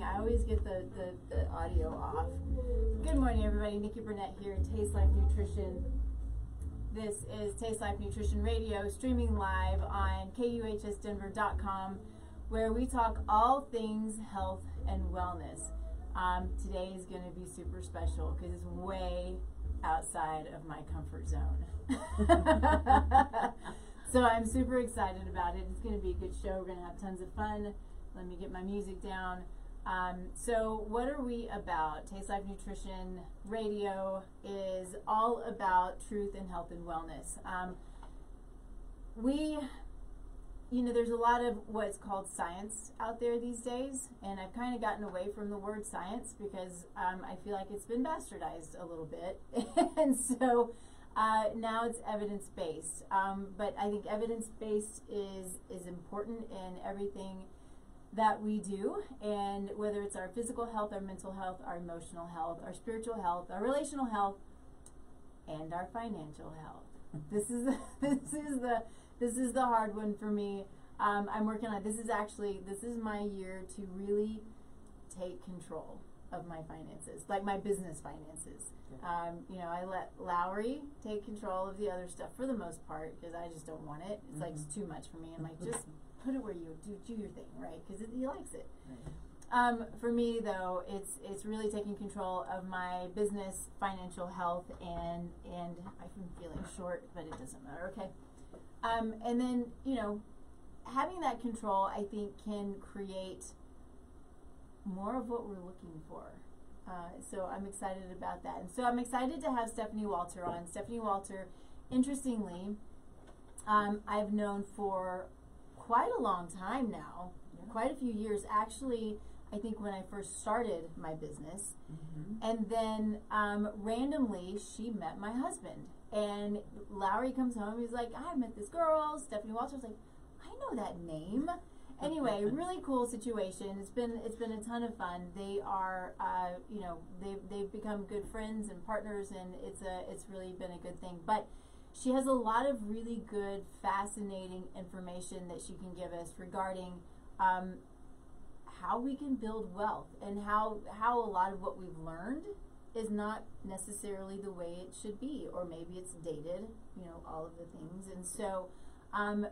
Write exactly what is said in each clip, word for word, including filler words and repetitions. morning. I always get the, the, the audio off. Good morning, everybody. Nikki Burnett here at Taste Life Nutrition. This is Taste Life Nutrition Radio, streaming live on K U H S Denver dot com, where we talk all things health and wellness. Um, today is going to be super special because it's way outside of my comfort zone. So I'm super excited about it. It's going to be a good show. We're going to have tons of fun. Let me get my music down. Um, so what are we about? Taste Life Nutrition Radio is all about truth and health and wellness. Um, we, you know, there's a lot of what's called science out there these days, and I've kind of gotten away from the word science because um, I feel like it's been bastardized a little bit. And so Uh, now it's evidence-based, um, but I think evidence-based is, is important in everything that we do, and whether it's our physical health, our mental health, our emotional health, our spiritual health, our relational health, and our financial health. This is the, this is the, this is the hard one for me. Um, I'm working on, this is actually, this is my year to really take control of my finances, like my business finances. Um, you know, I let Lowry take control of the other stuff for the most part because I just don't want it. It's mm-hmm. like it's too much for me. I'm like, just put it where you do, do your thing, right? Because he likes it. Right. Um, for me, though, it's it's really taking control of my business, financial health, and and I've been feeling short, but it doesn't matter. Okay, um, and then you know, having that control, I think, can create more of what we're looking for. Uh, so I'm excited about that. And so I'm excited to have Stephanie Walters on. Stephanie Walters, interestingly, um, I've known for quite a long time now, yeah. quite a few years. Actually, I think when I first started my business. Mm-hmm. And then um, randomly, she met my husband. And Lowry comes home, he's like, I met this girl, Stephanie Walters. Like, I know that name. Anyway, really cool situation. It's been it's been a ton of fun. They are, uh, you know, they've they've become good friends and partners, and it's a it's really been a good thing. But she has a lot of really good, fascinating information that she can give us regarding um, how we can build wealth and how how a lot of what we've learned is not necessarily the way it should be, or maybe it's dated. You know, all of the things. And so, um,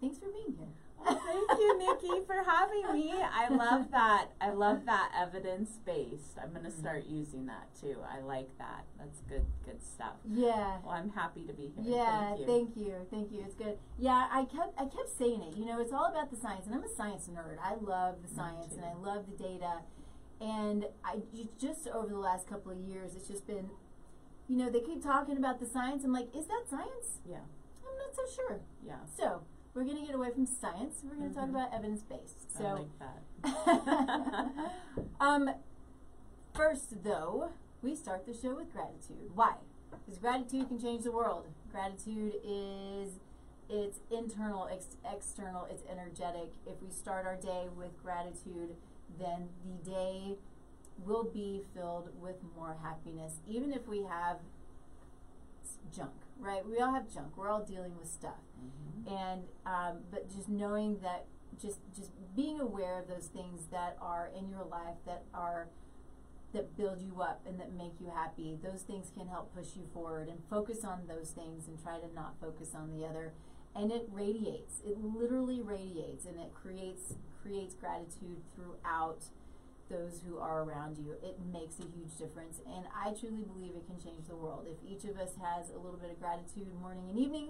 thanks for being here. Thank you, Nikki, for having me. I love that. I love that evidence-based. I'm going to start using that, too. I like that. That's good good stuff. Yeah. Well, I'm happy to be here. Yeah, thank you. Thank you. Thank you. It's good. Yeah, I kept I kept saying it. You know, it's all about the science, and I'm a science nerd. I love the science, and I love the data. And I just over the last couple of years, it's just been, you know, they keep talking about the science. I'm like, is that science? Yeah. I'm not so sure. Yeah. So we're going to get away from science. We're going to mm-hmm. talk about evidence-based. So, I like that. um, first, though, we start the show with gratitude. Why? Because gratitude can change the world. Gratitude is, it's internal, ex external, it's energetic. If we start our day with gratitude, then the day will be filled with more happiness, even if we have junk. Right, we all have junk. We're all dealing with stuff, mm-hmm. and um, but just knowing that, just just being aware of those things that are in your life that are that build you up and that make you happy. Those things can help push you forward, and focus on those things and try to not focus on the other. And it radiates. It literally radiates, and it creates creates gratitude throughout those who are around you. It makes a huge difference, and I truly believe it can change the world. If each of us has a little bit of gratitude morning and evening,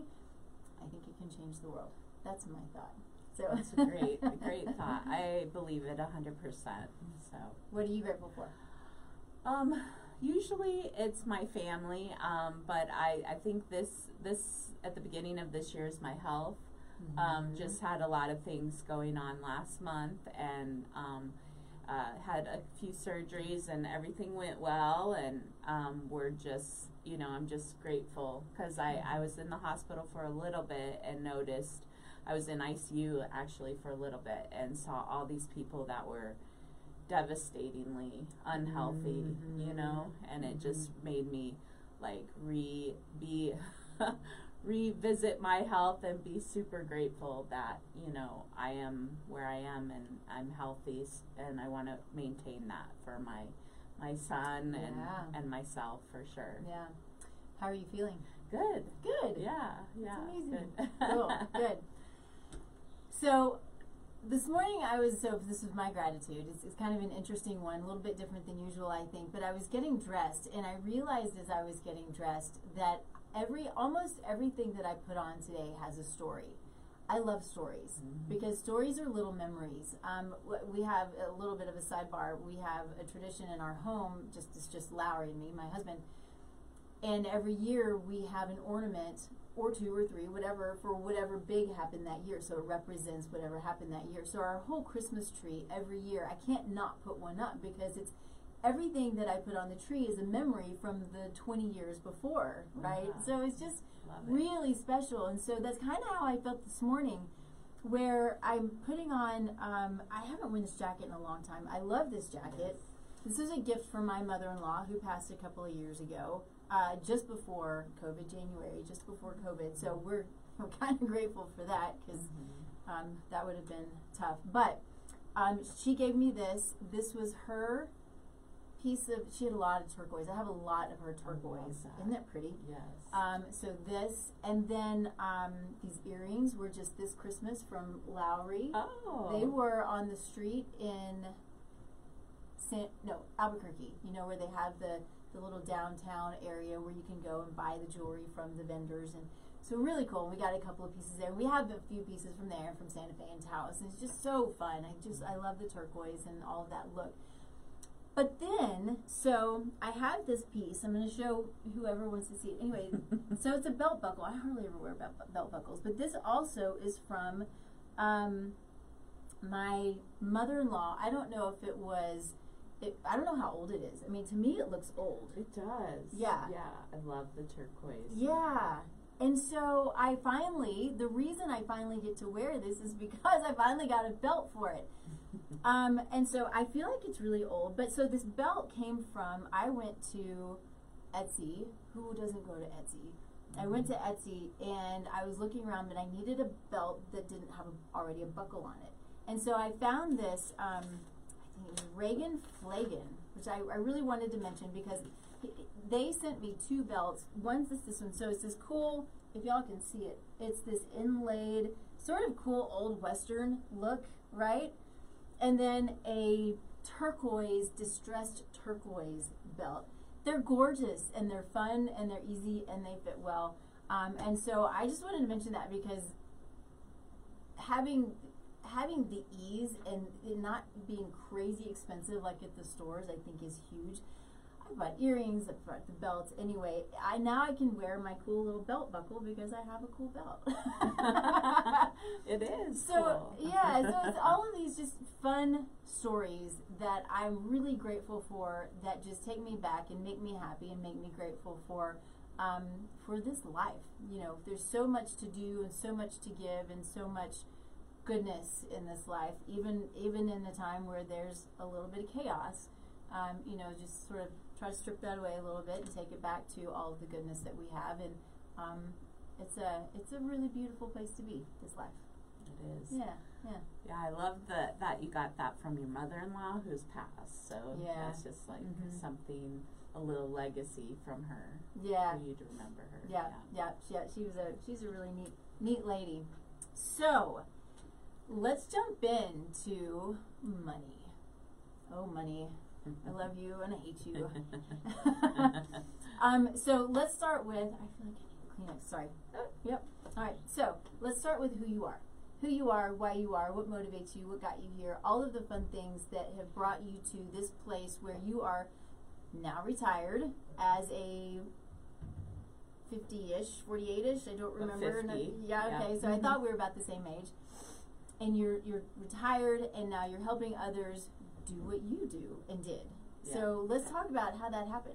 I think it can change the world. That's my thought. So it's a great, a great thought. I believe it one hundred percent. So what are you grateful for? Um, usually it's my family, um, but I, I think this, this, at the beginning of this year is my health. Mm-hmm. Um, just had a lot of things going on last month, and um, Uh, had a few surgeries, and everything went well, and um, we're just, you know, I'm just grateful because I, I was in the hospital for a little bit and noticed I was in I C U actually for a little bit and saw all these people that were devastatingly unhealthy, mm-hmm. you know, and it just made me like re be revisit my health and be super grateful that, you know, I am where I am and I'm healthy, and I want to maintain that for my my son and yeah. and myself for sure. Yeah. How are you feeling? Good. Good. Yeah. Yeah. That's amazing. Good. Cool. Good. So this morning I was, so this was my gratitude. It's, it's kind of an interesting one, a little bit different than usual, I think, but I was getting dressed and I realized as I was getting dressed that Every almost everything that I put on today has a story. I love stories mm-hmm. because stories are little memories. Um, we have a little bit of a sidebar. We have a tradition in our home. Just it's just Lowry and me, my husband. And every year we have an ornament or two or three, whatever, for whatever big happened that year. So it represents whatever happened that year. So our whole Christmas tree every year, I can't not put one up because it's. Everything that I put on the tree is a memory from the twenty years before, right? Yeah. So it's just Love it. Really special. And so that's kind of how I felt this morning, where I'm putting on, um, I haven't worn this jacket in a long time. I love this jacket. Yes. This was a gift from my mother-in-law who passed a couple of years ago, uh, just before COVID, January, just before COVID. So we're, we're kind of grateful for that because mm-hmm. um, that would have been tough. But um, she gave me this. This was her... piece of, she had a lot of turquoise. I have a lot of her turquoise. That. Isn't that pretty? Yes. Um, so this, and then um, these earrings were just this Christmas from Lowry. Oh. They were on the street in San, no, Albuquerque, you know, where they have the, the little downtown area where you can go and buy the jewelry from the vendors. And so really cool. We got a couple of pieces there. We have a few pieces from there, from Santa Fe and Taos. And it's just so fun. I just, I love the turquoise and all of that look. But then, so I have this piece. I'm going to show whoever wants to see it. Anyway, so it's a belt buckle. I hardly ever wear belt, belt buckles. But this also is from um, my mother-in-law. I don't know if it was, it, I don't know how old it is. I mean, to me, it looks old. It does. Yeah. Yeah. I love the turquoise. Yeah. And so I finally, the reason I finally get to wear this is because I finally got a belt for it. Um, and so I feel like it's really old, but so this belt came from, I went to Etsy. Who doesn't go to Etsy? Mm-hmm. I went to Etsy and I was looking around, but I needed a belt that didn't have a, already a buckle on it. And so I found this, um, I think it was Reagan Flagen, which I, I really wanted to mention because he, they sent me two belts. One's this, this one. So it's this cool, if y'all can see it, it's this inlaid, sort of cool old Western look, right? And then a turquoise, distressed turquoise belt. They're gorgeous, and they're fun, and they're easy, and they fit well. Um, and so I just wanted to mention that because having having the ease and it not being crazy expensive like at the stores, I think is huge. I bought earrings, I bought the belts. Anyway, I now I can wear my cool little belt buckle because I have a cool belt. It is. So, cool. Yeah, so it's all of these just fun stories that I'm really grateful for that just take me back and make me happy and make me grateful for um, for this life. You know, there's so much to do and so much to give and so much goodness in this life, even even in a time where there's a little bit of chaos. Um, you know, just sort of try to strip that away a little bit and take it back to all of the goodness that we have, and um, it's a it's a really beautiful place to be. This life, it is. Yeah, yeah, yeah. I love that that you got that from your mother-in-law who's passed. So yeah, it's just like mm-hmm. something, a little legacy from her. Yeah, for you to remember her. Yeah, yeah, yeah. She, she was a she's a really neat neat lady. So, let's jump into money. Oh, money. I love you and I hate you. um, so let's start with, I feel like I need Kleenex, sorry. Oh, yep. All right. So let's start with who you are. Who you are, why you are, what motivates you, what got you here, all of the fun things that have brought you to this place where you are now retired as a fifty-ish, forty-eight-ish. I don't remember. fifty. I, yeah, yeah. Okay. So mm-hmm. I thought we were about the same age. And you're you're retired and now you're helping others do what you do and did. Yeah. So let's talk about how that happened.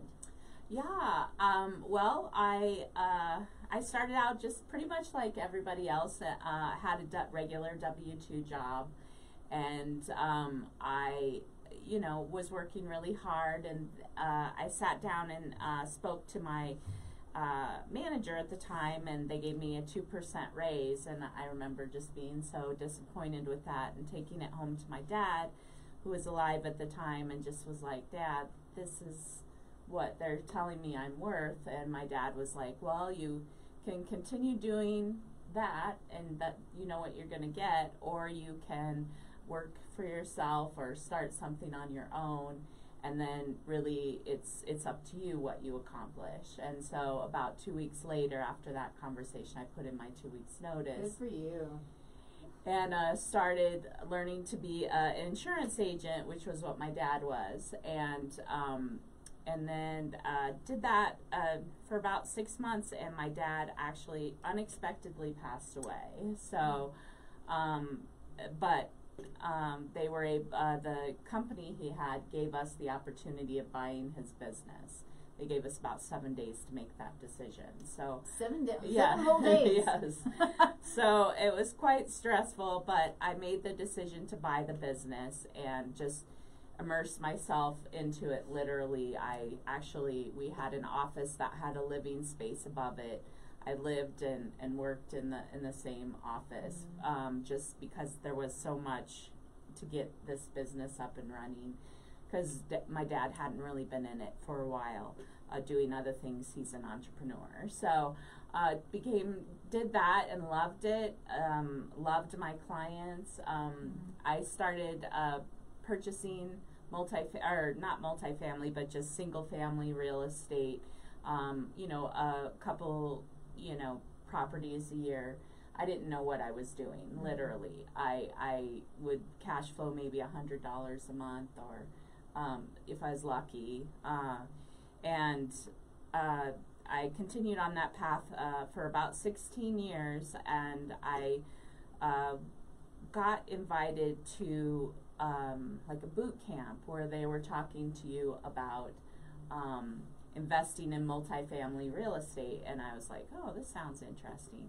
Yeah. Um, well, I uh, I started out just pretty much like everybody else. Uh, had a regular W two job, and um, I, you know, was working really hard. And uh, I sat down and uh, spoke to my uh, manager at the time, and they gave me a two percent raise, and I remember just being so disappointed with that and taking it home to my dad, who was alive at the time, and just was like, Dad, this is what they're telling me I'm worth. And my dad was like, well, you can continue doing that, and that you know what you're going to get, or you can work for yourself or start something on your own, and then really it's it's up to you what you accomplish. And so about two weeks later after that conversation, I put in my two weeks notice. Good for you. And uh, started learning to be an insurance agent, which was what my dad was. And um, and then uh, did that uh, for about six months, and my dad actually unexpectedly passed away. So, um, but um, they were a, uh, the company he had gave us the opportunity of buying his business. They gave us about seven days to make that decision. So seven days, yeah, seven whole days. Yes. So it was quite stressful, but I made the decision to buy the business and just immerse myself into it. Literally, I actually we had an office that had a living space above it. I lived and and worked in the in the same office, mm-hmm. um, just because there was so much to get this business up and running. Because my dad hadn't really been in it for a while, uh, doing other things. He's an entrepreneur, so uh, became did that and loved it. Um, loved my clients. Um, mm-hmm. I started uh, purchasing multi or not multifamily, but just single family real estate. Um, you know, a couple you know properties a year. I didn't know what I was doing. Mm-hmm. Literally, I I would cash flow maybe a hundred dollars a month or. Um, if I was lucky, uh, and uh, I continued on that path uh, for about sixteen years, and I uh, got invited to um, like a boot camp where they were talking to you about um, investing in multifamily real estate, and I was like, oh, this sounds interesting.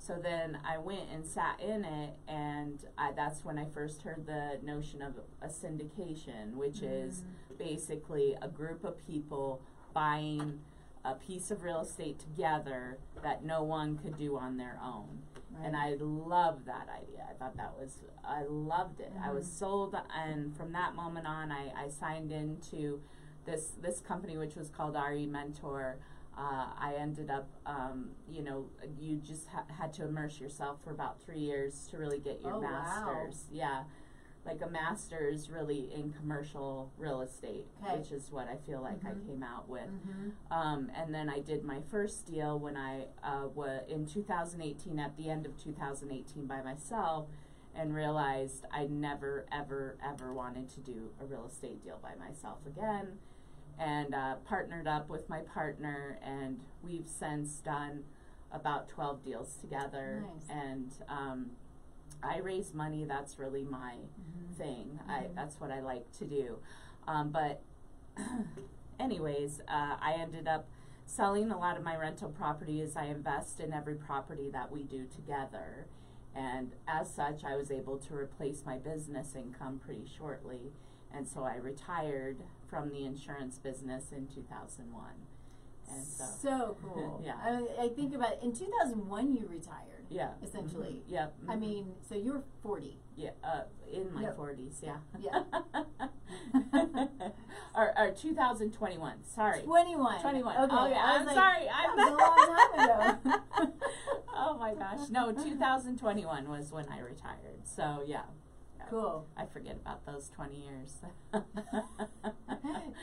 So then I went and sat in it, and I, that's when I first heard the notion of a syndication, which mm-hmm. is basically a group of people buying a piece of real estate together that no one could do on their own. Right. And I loved that idea. I thought that was, I loved it. Mm-hmm. I was sold, and from that moment on, I, I signed into this, this company, which was called R E Mentor. Uh, I ended up, um, you know, you just ha had to immerse yourself for about three years to really get your oh, master's. Wow. Yeah, like a master's really in commercial real estate, okay. which is what I feel like mm-hmm. I came out with. Mm-hmm. um, and then I did my first deal when I uh, was in two thousand eighteen, at the end of two thousand eighteen by myself, and realized I never, ever, ever wanted to do a real estate deal by myself again. And uh, partnered up with my partner, and we've since done about twelve deals together. Nice. And um, I raise money. That's really my mm-hmm. thing. Mm-hmm. I, that's what I like to do. Um, but anyways, uh, I ended up selling a lot of my rental properties. I invest in every property that we do together. And as such, I was able to replace my business income pretty shortly. And so I retired from the insurance business in two thousand one. And so, so cool. Yeah. I, I think about it. In two thousand one, you retired. Yeah. Essentially. Mm-hmm. Yeah. Mm-hmm. I mean, so you were forty. Yeah. Uh, in my no. forties. Yeah. Yeah. or, or two thousand twenty-one. Sorry. twenty-one. twenty-one. Okay. Oh, yeah. I'm like, sorry. I'm that was a long time ago. Oh my gosh. No, two thousand twenty-one was when I retired. So yeah. Cool. I forget about those twenty years.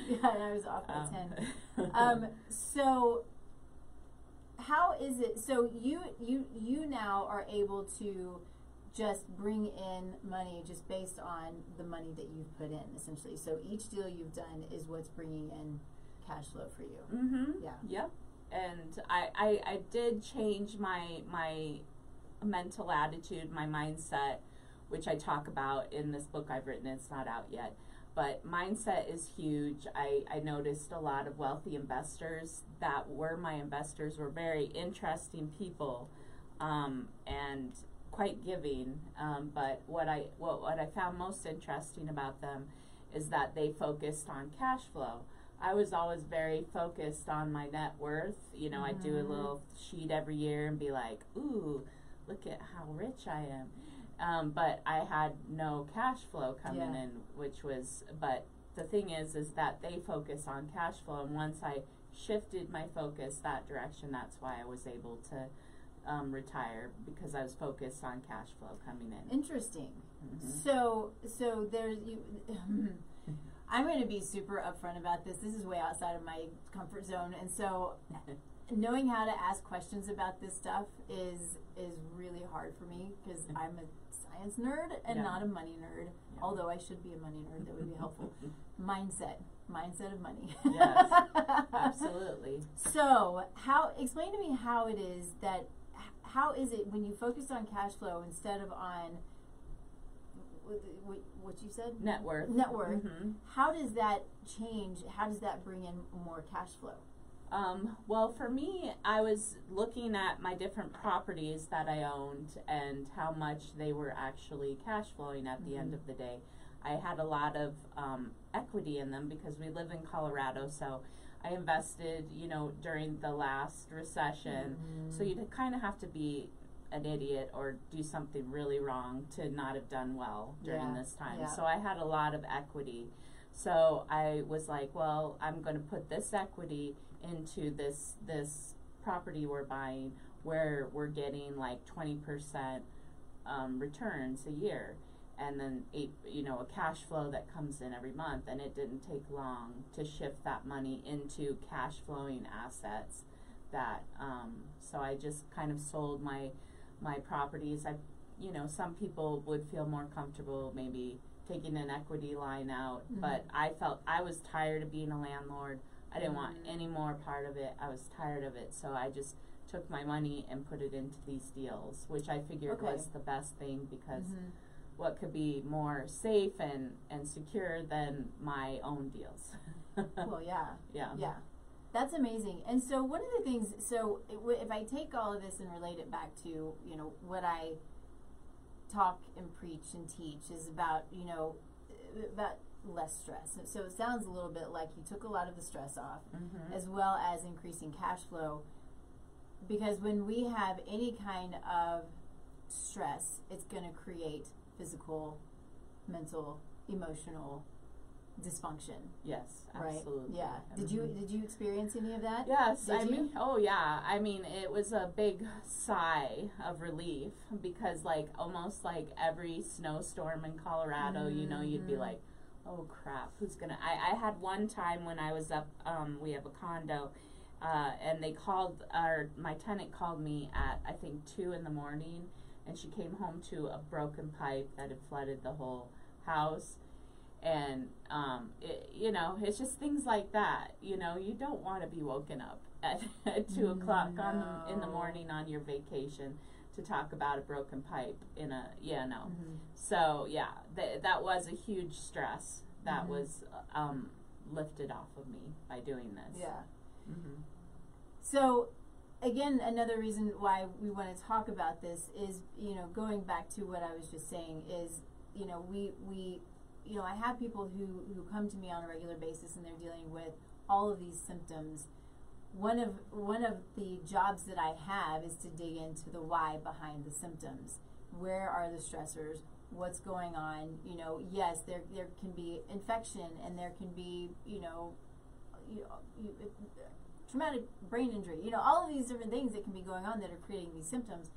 Yeah, I was off by um. ten. Um, so how is it, so you, you, you now are able to just bring in money just based on the money that you've put in, essentially. So each deal you've done is what's bringing in cash flow for you. Mm-hmm. Yeah. Yep. And I, I, I did change my, my mental attitude, my mindset, which I talk about in this book I've written. It's not out yet. But mindset is huge. I, I noticed a lot of wealthy investors that were my investors were very interesting people, um, and quite giving. Um, but what I, what, what I found most interesting about them is that they focused on cash flow. I was always very focused on my net worth. You know, mm-hmm. I do a little sheet every year and be like, ooh, look at how rich I am. Um, but I had no cash flow coming yeah. in, which was, but the thing is, is that they focus on cash flow. And once I shifted my focus that direction, that's why I was able to um, retire, because I was focused on cash flow coming in. Interesting. Mm-hmm. So, so there's, you, I'm going to be super upfront about this. This is way outside of my comfort zone. And so knowing how to ask questions about this stuff is, is really hard for me, because I'm a science nerd and yeah. not a money nerd. Yeah. Although I should be a money nerd, that would be helpful. Mindset. Mindset of money. Yes, absolutely. So how, explain to me how it is that, how is it when you focus on cash flow instead of on what you said? Net worth. Net worth. Mm-hmm. How does that change? How does that bring in more cash flow? Um, well, for me, I was looking at my different properties that I owned and how much they were actually cash flowing at mm-hmm. the end of the day. I had a lot of um, equity in them because we live in Colorado, so I invested, you know, during the last recession. Mm-hmm. So you'd kind of have to be an idiot or do something really wrong to not have done well during yeah. this time. Yeah. So I had a lot of equity. So I was like, well, I'm going to put this equity into this this property we're buying, where we're getting like twenty percent um, returns a year, and then eight, you know, a cash flow that comes in every month. And it didn't take long to shift that money into cash flowing assets. That um, so I just kind of sold my my properties. I, you know, some people would feel more comfortable maybe taking an equity line out, mm-hmm. but I felt I was tired of being a landlord. I didn't want any more part of it. I was tired of it. So I just took my money and put it into these deals, which I figured okay. was the best thing, because mm-hmm. what could be more safe and, and secure than my own deals? Well, yeah. Yeah. Yeah. That's amazing. And so one of the things, so if I take all of this and relate it back to, you know, what I talk and preach and teach is about, you know, about less stress. So it sounds a little bit like you took a lot of the stress off, mm-hmm. as well as increasing cash flow, because when we have any kind of stress, it's going to create physical, mental, emotional dysfunction. Yes, absolutely. Right? Yeah. Mm-hmm. Did you did you experience any of that? Yes, did I you? mean, oh yeah. I mean, it was a big sigh of relief, because like almost like every snowstorm in Colorado, mm-hmm. you know, you'd be like, oh crap, who's gonna, I, I had one time when I was up, um, we have a condo, uh, and they called, or my tenant called me at, I think, two in the morning, and she came home to a broken pipe that had flooded the whole house, and, um, it, you know, it's just things like that, you know, you don't want to be woken up at, at two no. o'clock on, in the morning on your vacation to talk about a broken pipe in a, yeah, no. Mm-hmm. So, yeah, th that was a huge stress that mm-hmm. was um, lifted off of me by doing this. Yeah. Mm-hmm. So, again, another reason why we want to talk about this is, you know, going back to what I was just saying is, you know, we, we you know, I have people who, who come to me on a regular basis and they're dealing with all of these symptoms. One of one of the jobs that I have is to dig into the why behind the symptoms. Where are the stressors? What's going on? You know, yes, there there can be infection, and there can be you know, you know you, traumatic brain injury. You know, all of these different things that can be going on that are creating these symptoms.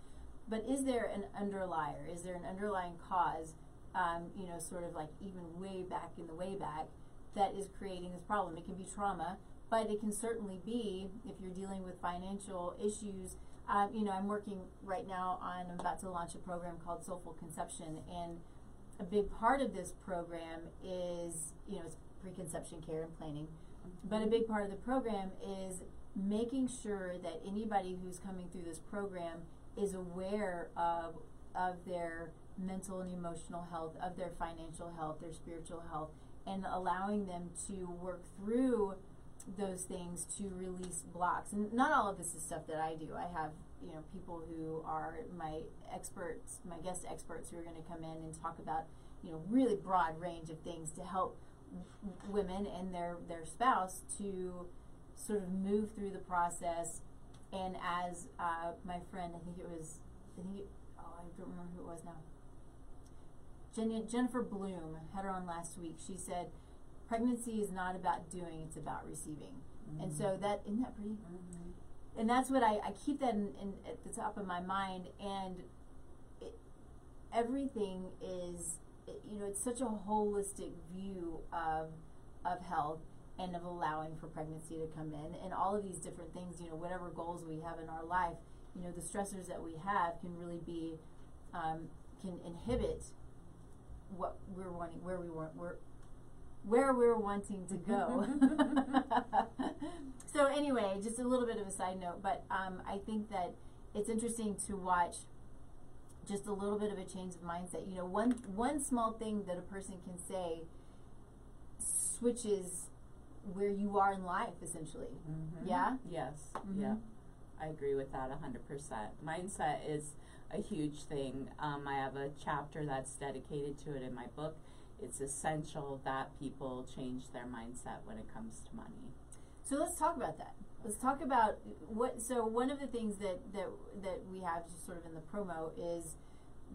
But is there an underlier? Is there an underlying cause? Um, you know, sort of like even way back in the way back that is creating this problem. It can be trauma. But it can certainly be, if you're dealing with financial issues, um, you know, I'm working right now on, I'm about to launch a program called Soulful Conception, and a big part of this program is, you know, it's preconception care and planning, but a big part of the program is making sure that anybody who's coming through this program is aware of, of their mental and emotional health, of their financial health, their spiritual health, and allowing them to work through those things to release blocks. And not all of this is stuff that I do. I have, you know, people who are my experts, my guest experts who are going to come in and talk about, you know, really broad range of things to help women and their their spouse to sort of move through the process. And as uh, my friend, I think it was, I think it, oh, I don't remember who it was now. Jen, Jennifer Bloom, had her on last week. She said, "Pregnancy is not about doing; it's about receiving." Mm-hmm. And so that isn't that pretty. Mm-hmm. And that's what I, I keep that in, in, at the top of my mind. And it, everything is, it, you know, it's such a holistic view of of health. And of allowing for pregnancy to come in, and all of these different things, you know, whatever goals we have in our life, you know, the stressors that we have can really be, um, can inhibit what we're wanting, where we want, where, where we're wanting to go. So anyway, just a little bit of a side note, but um, I think that it's interesting to watch just a little bit of a change of mindset. You know, one one small thing that a person can say switches where you are in life, essentially. Mm-hmm. Yeah? Yes. Mm-hmm. Yeah. I agree with that one hundred percent. Mindset is a huge thing. Um, I have a chapter that's dedicated to it in my book. It's essential that people change their mindset when it comes to money. So let's talk about that. Let's talk about what, so one of the things that, that, that we have just sort of in the promo is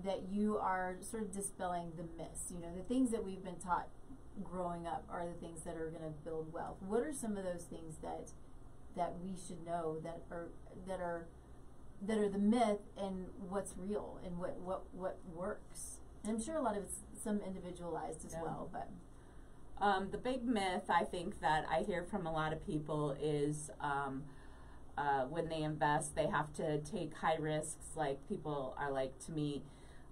that you are sort of dispelling the myths. You know, the things that we've been taught growing up are the things that are going to build wealth. What are some of those things that that we should know that are that are that are the myth, and what's real, and what what what works? And I'm sure a lot of it's some individualized as yeah. well. But um, the big myth I think that I hear from a lot of people is um, uh, when they invest, they have to take high risks. Like people are like to me,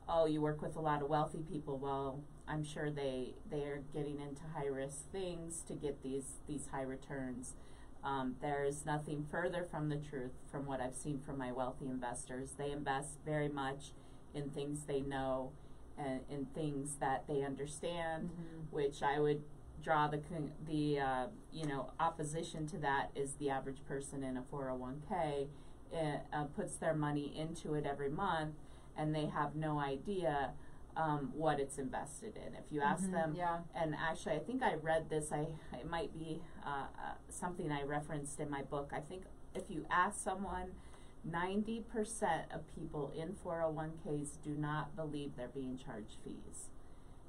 "Oh, you work with a lot of wealthy people." Well, I'm sure they they are getting into high risk things to get these these high returns. Um, there's nothing further from the truth from what I've seen from my wealthy investors. They invest very much in things they know and in things that they understand. Mm-hmm. Which I would draw the the uh, you know opposition to that is the average person in a four oh one K it, uh, puts their money into it every month, and they have no idea Um, what it's invested in. If you ask mm-hmm, them, yeah. and actually I think I read this, I it might be uh, uh, something I referenced in my book. I think if you ask someone, ninety percent of people in four oh one Ks do not believe they're being charged fees.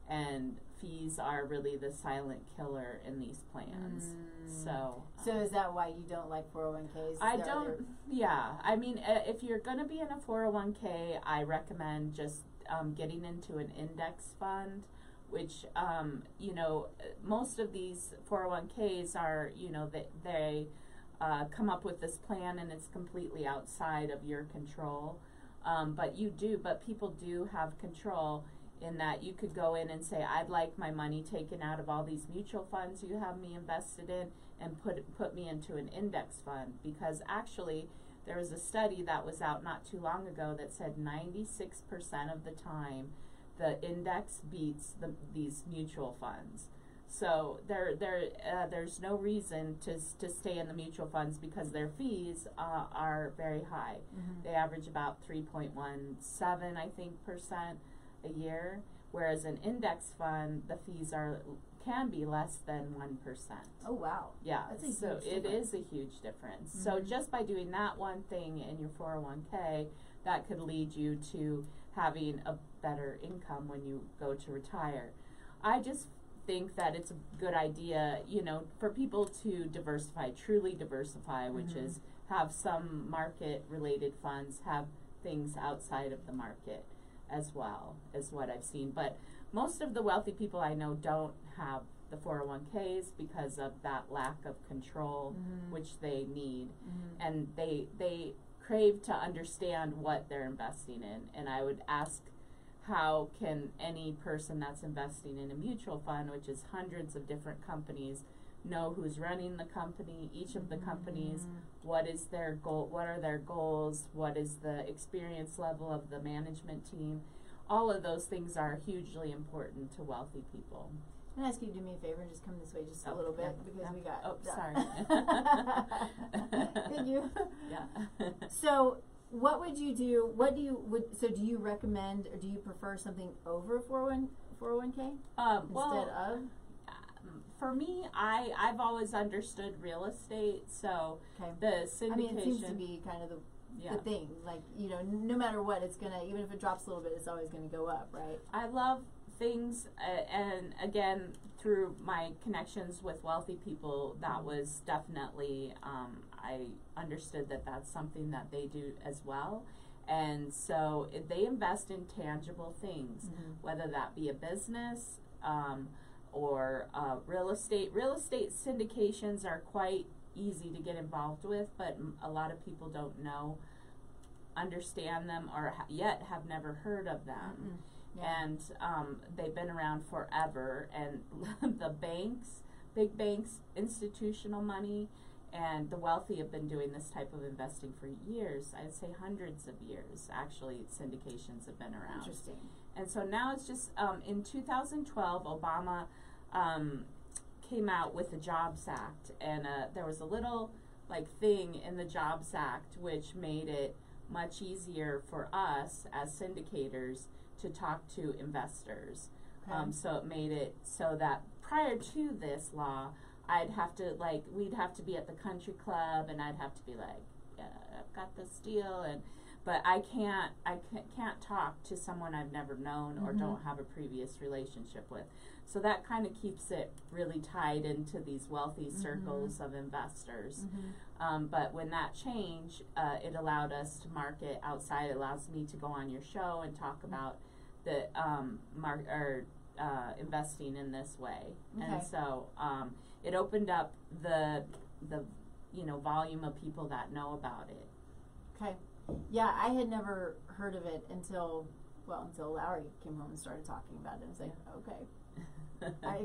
And fees are really the silent killer in these plans. Mm. So So is that why you don't like four oh one Ks? I don't, yeah. I mean, uh, if you're going to be in a four oh one K, I recommend just Um, getting into an index fund, which um, you know, most of these four oh one Ks are, you know, they, they uh, come up with this plan and it's completely outside of your control. Um, but you do, but people do have control in that you could go in and say, "I'd like my money taken out of all these mutual funds you have me invested in, and put put me into an index fund," because actually, there was a study that was out not too long ago that said ninety-six percent of the time the index beats the, these mutual funds. So there, there, uh, there's no reason to, to stay in the mutual funds because their fees uh, are very high. Mm-hmm. They average about three point one seven, I think, percent a year, whereas an index fund, the fees are can be less than one percent. Oh wow! Yeah, That's so it difference. is a huge difference. Mm-hmm. So just by doing that one thing in your four oh one K, that could lead you to having a better income when you go to retire. I just think that it's a good idea, you know, for people to diversify, truly diversify, which mm-hmm. is have some market-related funds, have things outside of the market as well, is what I've seen, but. Most of the wealthy people I know don't have the four oh one Ks because of that lack of control, mm-hmm. which they need. Mm-hmm. And they they crave to understand what they're investing in. And I would ask, how can any person that's investing in a mutual fund, which is hundreds of different companies, know who's running the company, each of the companies, mm-hmm. what is their goal, what are their goals, what is the experience level of the management team? All of those things are hugely important to wealthy people. Can I ask you to do me a favor and just come this way just oh, a little bit? Yeah, because yeah. we got... Oh, sorry. Thank you. Yeah. So what would you do, what do you, would, so do you recommend or do you prefer something over four oh one K um, instead well, of? for me, I, I've always understood real estate, so okay. the syndication. I mean, it seems to be kind of the, yeah. the thing. Like, you know, no matter what, it's going to, even if it drops a little bit, it's always going to go up, right? I love things, uh, and again, through my connections with wealthy people, that mm-hmm. was definitely, um, I understood that that's something that they do as well. And so if they invest in tangible things, mm-hmm. whether that be a business um, or uh, real estate. Real estate syndications are quite easy to get involved with, but m a lot of people don't know, understand them, or ha yet have never heard of them. Mm-hmm. yeah. And um, they've been around forever. And the banks, big banks, institutional money, and the wealthy have been doing this type of investing for years. I'd say hundreds of years, actually, syndications have been around. Interesting. And so now it's just, um, in two thousand twelve, Obama um, came out with the Jobs Act, and uh, there was a little like thing in the Jobs Act which made it much easier for us as syndicators to talk to investors. Okay. Um, so it made it so that prior to this law, I'd have to, like, we'd have to be at the country club, and I'd have to be like, yeah, I've got this deal, and, but I can't, I can't talk to someone I've never known or mm-hmm. don't have a previous relationship with. So that kind of keeps it really tied into these wealthy circles mm-hmm. of investors. Mm-hmm. Um, but when that changed, uh, it allowed us to market outside. It allows me to go on your show and talk mm-hmm. about the, um, mar or, uh, investing in this way. Okay. And so, um, it opened up the, the, you know, volume of people that know about it. Okay. Yeah, I had never heard of it until, well, until Larry came home and started talking about it. I was like, okay.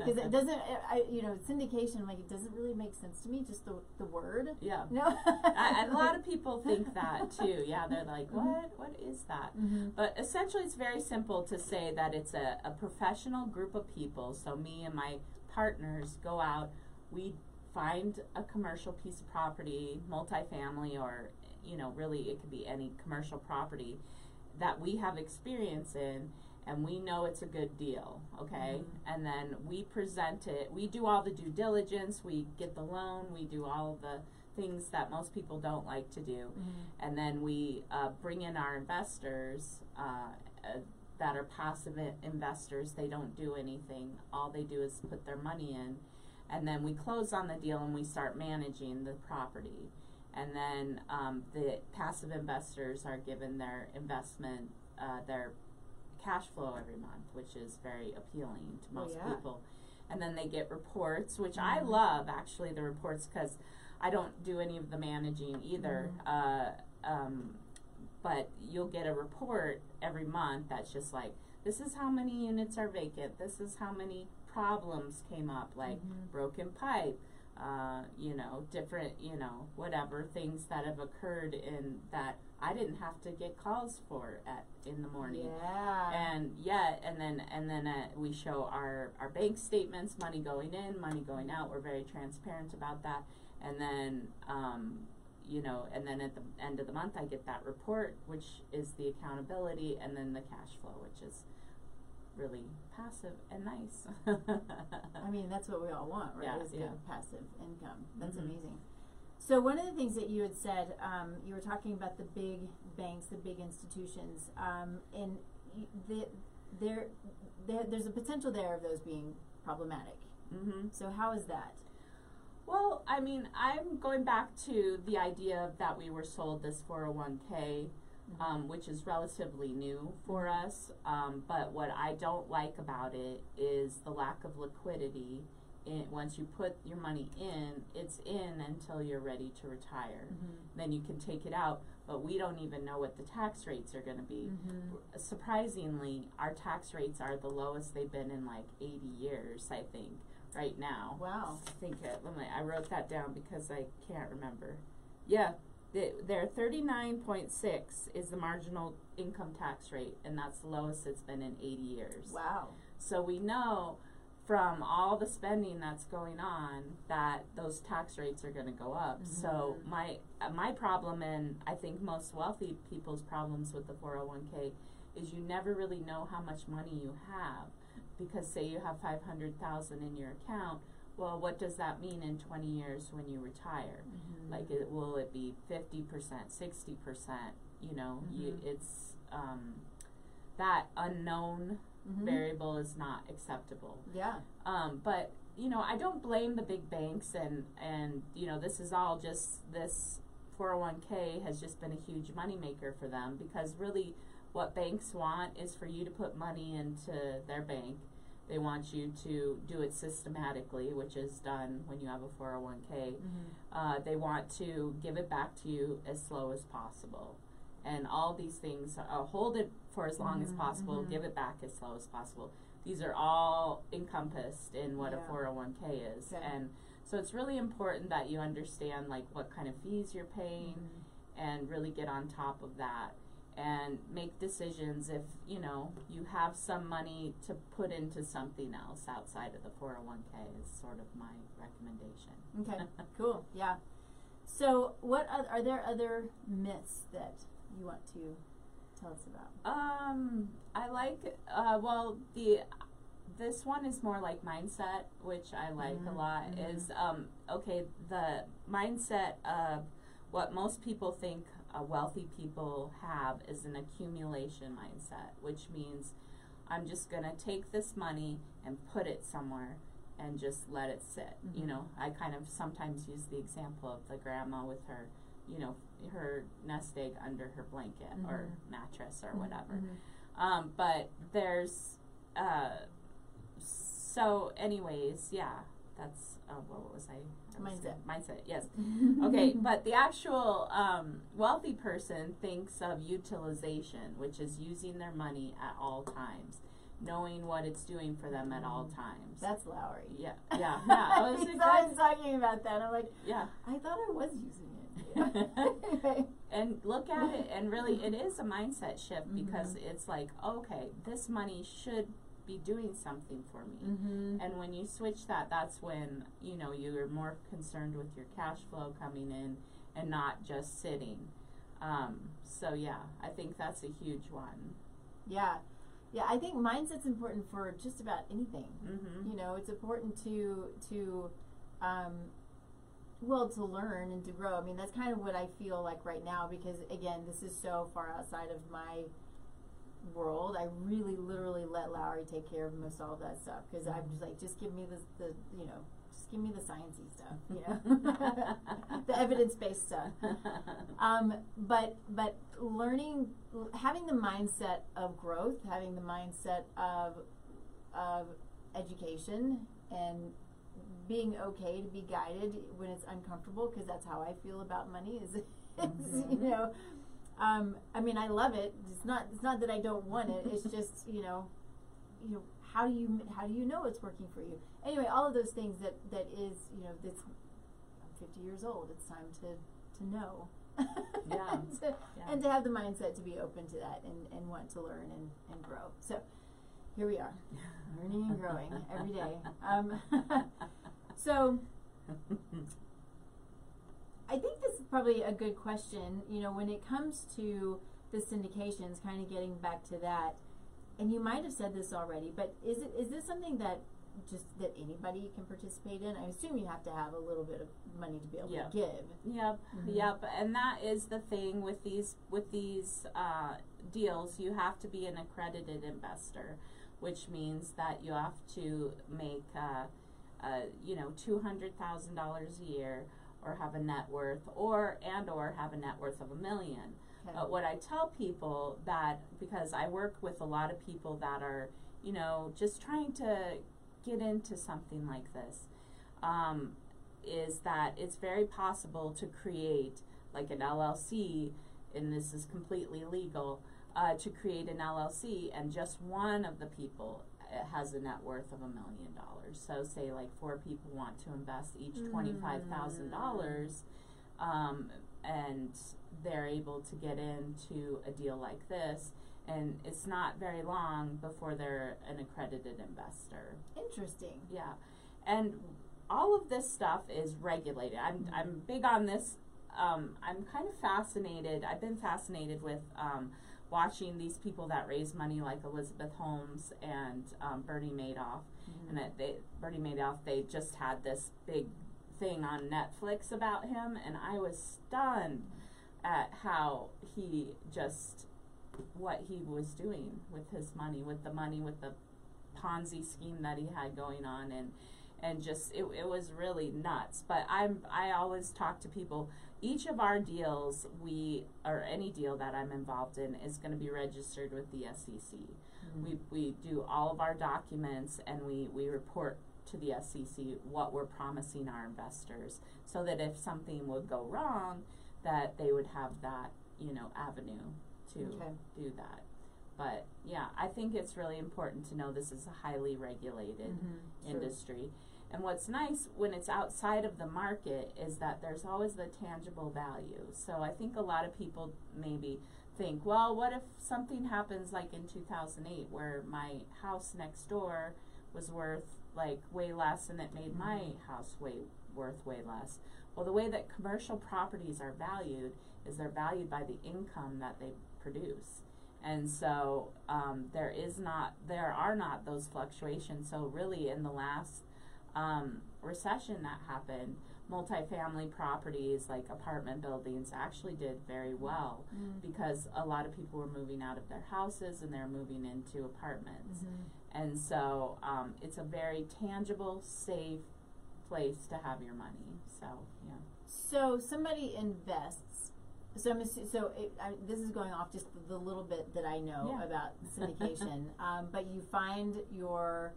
Because it doesn't, it, I, you know, syndication, like, it doesn't really make sense to me, just the, the word. Yeah. No. I, a lot of people think that, too. Yeah, they're like, what? What is that? Mm-hmm. But essentially, it's very simple to say that it's a, a professional group of people. So me and my partners go out, we find a commercial piece of property, multifamily, or, you know, really it could be any commercial property that we have experience in, and we know it's a good deal, okay? Mm-hmm. And then we present it, we do all the due diligence, we get the loan, we do all the things that most people don't like to do, mm-hmm. and then we uh, bring in our investors uh, uh, that are passive investors. They don't do anything, all they do is put their money in, and then we close on the deal and we start managing the property. And then um, the passive investors are given their investment, uh, their cash flow every month, which is very appealing to most oh, yeah. people. And then they get reports, which mm-hmm. I love, actually, the reports, because I don't do any of the managing either. Mm-hmm. uh, um, but you'll get a report every month that's just like, this is how many units are vacant, this is how many problems came up, like mm-hmm. broken pipe. Uh, you know, different, you know, whatever things that have occurred in that I didn't have to get calls for at in the morning. Yeah. And yet, and then and then uh, we show our our bank statements, money going in, money going out. We're very transparent about that. And then, um, you know, and then at the end of the month, I get that report, which is the accountability, and then the cash flow, which is really passive and nice. I mean, that's what we all want, right? Yeah, is yeah. passive income. That's mm-hmm. amazing. So one of the things that you had said, um, you were talking about the big banks, the big institutions, um, and the, there, there, there's a potential there of those being problematic. Mm-hmm. So how is that? Well, I mean, I'm going back to the idea that we were sold this four oh one K. Um, which is relatively new for us, um, but what I don't like about it is the lack of liquidity. In, once you put your money in, it's in until you're ready to retire. Mm-hmm. Then you can take it out, but we don't even know what the tax rates are going to be. Mm-hmm. Surprisingly, our tax rates are the lowest they've been in like eighty years, I think, right now. Wow. I think it, let me, I wrote that down because I can't remember. Yeah. The, their thirty-nine point six is the marginal income tax rate, and that's the lowest it's been in eighty years. Wow. So we know from all the spending that's going on that those tax rates are going to go up. Mm-hmm. So my, uh, my problem, and I think most wealthy people's problems with the four oh one K, is you never really know how much money you have, because say you have five hundred thousand in your account, well, what does that mean in twenty years when you retire? Mm-hmm. Like, it, will it be fifty percent, sixty percent? You know, mm-hmm. you, it's um, that unknown mm-hmm. variable is not acceptable. Yeah. Um, but, you know, I don't blame the big banks and, and you know, this is all just this four oh one K has just been a huge moneymaker for them, because really what banks want is for you to put money into their bank. They want you to do it systematically, which is done when you have a four oh one K. Mm-hmm. Uh, they want to give it back to you as slow as possible. And all these things, uh, hold it for as long mm-hmm. as possible, mm-hmm. give it back as slow as possible. These are all encompassed in what yeah. a four oh one K is. Yeah. And so it's really important that you understand like what kind of fees you're paying mm-hmm. and really get on top of that. And make decisions if, you know, you have some money to put into something else outside of the four oh one K is sort of my recommendation. Okay, cool, yeah. So what other, are there other myths that you want to tell us about? Um, I like, uh, well, the this one is more like mindset, which I like mm-hmm. a lot, mm-hmm. is, um, okay, the mindset of what most people think uh, wealthy people have is an accumulation mindset, which means I'm just going to take this money and put it somewhere and just let it sit. Mm-hmm. You know, I kind of sometimes use the example of the grandma with her, you know, her nest egg under her blanket mm-hmm. or mattress or whatever. Mm-hmm. Um, but there's, uh, so anyways, yeah. That's, uh, what was I? I was mindset. Mindset, yes. Okay, but the actual um, wealthy person thinks of utilization, which is using their money at all times, knowing what it's doing for them at all times. That's Lowry. Yeah, yeah, yeah. I was exactly talking about that. I'm like, yeah. I thought I was using it. Yeah. And look at it, and really, it is a mindset shift because mm-hmm. it's like, okay, this money should be doing something for me. Mm-hmm. And when you switch that, that's when, you know, you're more concerned with your cash flow coming in and not just sitting. Um, so yeah, I think that's a huge one. Yeah. Yeah, I think mindset's important for just about anything. Mm-hmm. You know, it's important to, to um, well, to learn and to grow. I mean, that's kind of what I feel like right now, because again, this is so far outside of my world. I really literally let Lowry take care of most all of that stuff, because I'm just like, just give me the, the you know, just give me the sciencey stuff, you know, the evidence-based stuff. Um, but but learning, having the mindset of growth, having the mindset of of education, and being okay to be guided when it's uncomfortable, because that's how I feel about money. Is, is mm-hmm. you know. Um, I mean, I love it. It's not. It's not that I don't want it. It's just, you know, you know, how do you how do you know it's working for you? Anyway, all of those things that that is, you know, that's. I'm fifty years old. It's time to to know. Yeah. and, to, yeah. and to have the mindset to be open to that and, and want to learn and, and grow. So, here we are, learning and growing every day. Um, so. I think this is probably a good question, you know, when it comes to the syndications, kind of getting back to that, and you might have said this already, but is it is this something that just that anybody can participate in? I assume you have to have a little bit of money to be able yep. to give. Yep, mm-hmm. yep, and that is the thing with these, with these uh, deals, you have to be an accredited investor, which means that you have to make, uh, uh, you know, two hundred thousand dollars a year, or have a net worth, or and or have a net worth of a million. Okay. But what I tell people, that because I work with a lot of people that are, you know, just trying to get into something like this, um, is that it's very possible to create like an L L C, and this is completely legal, uh, to create an L L C, and just one of the people it has a net worth of a million dollars. So say like four people want to invest each twenty-five thousand dollars, um, and they're able to get into a deal like this. And it's not very long before they're an accredited investor. Interesting. Yeah. And all of this stuff is regulated. I'm, mm-hmm. I'm big on this. Um, I'm kind of fascinated. I've been fascinated with um, watching these people that raise money like Elizabeth Holmes and um, Bernie Madoff. Mm-hmm. And that they, Bernie Madoff, they just had this big thing on Netflix about him, and I was stunned at how he just, what he was doing with his money, with the money, with the Ponzi scheme that he had going on, and and just it, it was really nuts. But I'm I always talk to people. Each of our deals, we or any deal that I'm involved in, is going to be registered with the S E C. Mm-hmm. We we do all of our documents, and we we report to the S E C what we're promising our investors, so that if something would go wrong, that they would have that, you know, avenue to okay. do that. But yeah, I think it's really important to know this is a highly regulated mm-hmm. industry. Sure. And what's nice when it's outside of the market is that there's always the tangible value. So I think a lot of people maybe think, well, what if something happens like in two thousand eight where my house next door was worth like way less and it made mm-hmm. my house way worth way less. Well, the way that commercial properties are valued is they're valued by the income that they produce. And so um, there is not, there are not those fluctuations. So really in the last um, recession that happened, multifamily properties like apartment buildings actually did very well mm-hmm. because a lot of people were moving out of their houses and they're moving into apartments. Mm-hmm. And so um, it's a very tangible, safe place to have your money. So, yeah. So somebody invests. So, so it, I, this is going off just the little bit that I know yeah. about syndication, um, but you find your,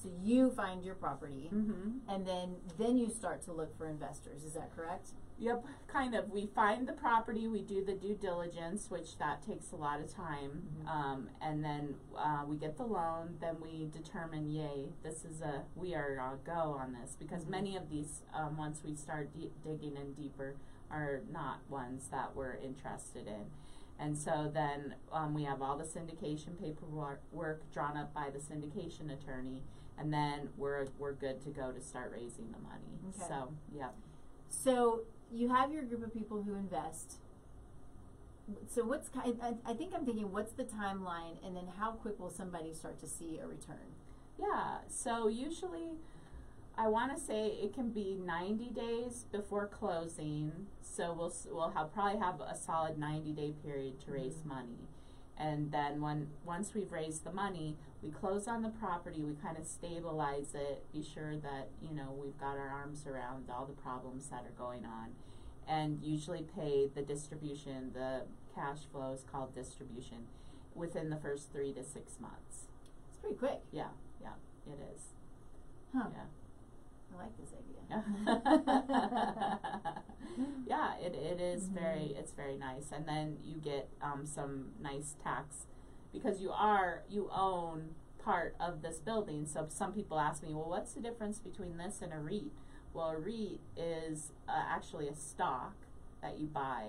so you find your property, mm-hmm. and then, then you start to look for investors, is that correct? Yep, kind of. We find the property, we do the due diligence, which that takes a lot of time, mm-hmm. um, and then uh, we get the loan, then we determine, yay, this is a, we are on go on this, because mm-hmm. many of these, um, once we start de- digging in deeper, are not ones that we're interested in. And so then um, we have all the syndication paperwork drawn up by the syndication attorney, and then we're, we're good to go to start raising the money. Okay. So, yeah. So you have your group of people who invest. So what's, I, I think I'm thinking, what's the timeline, and then how quick will somebody start to see a return? Yeah, so usually, I want to say it can be ninety days before closing, so we'll we'll have, probably have a solid ninety day period to raise mm-hmm. money, and then when once we've raised the money, we close on the property, we kind of stabilize it, be sure that you know we've got our arms around all the problems that are going on, and usually pay the distribution. The cash flow is called distribution within the first three to six months. It's pretty quick. Yeah, yeah, it is. Huh. Yeah. I like this idea. Yeah, it, it is mm-hmm. very, it's very nice. And then you get um, some nice tax, because you are, you own part of this building. So some people ask me, well, what's the difference between this and a REIT? Well, a REIT is uh, actually a stock that you buy.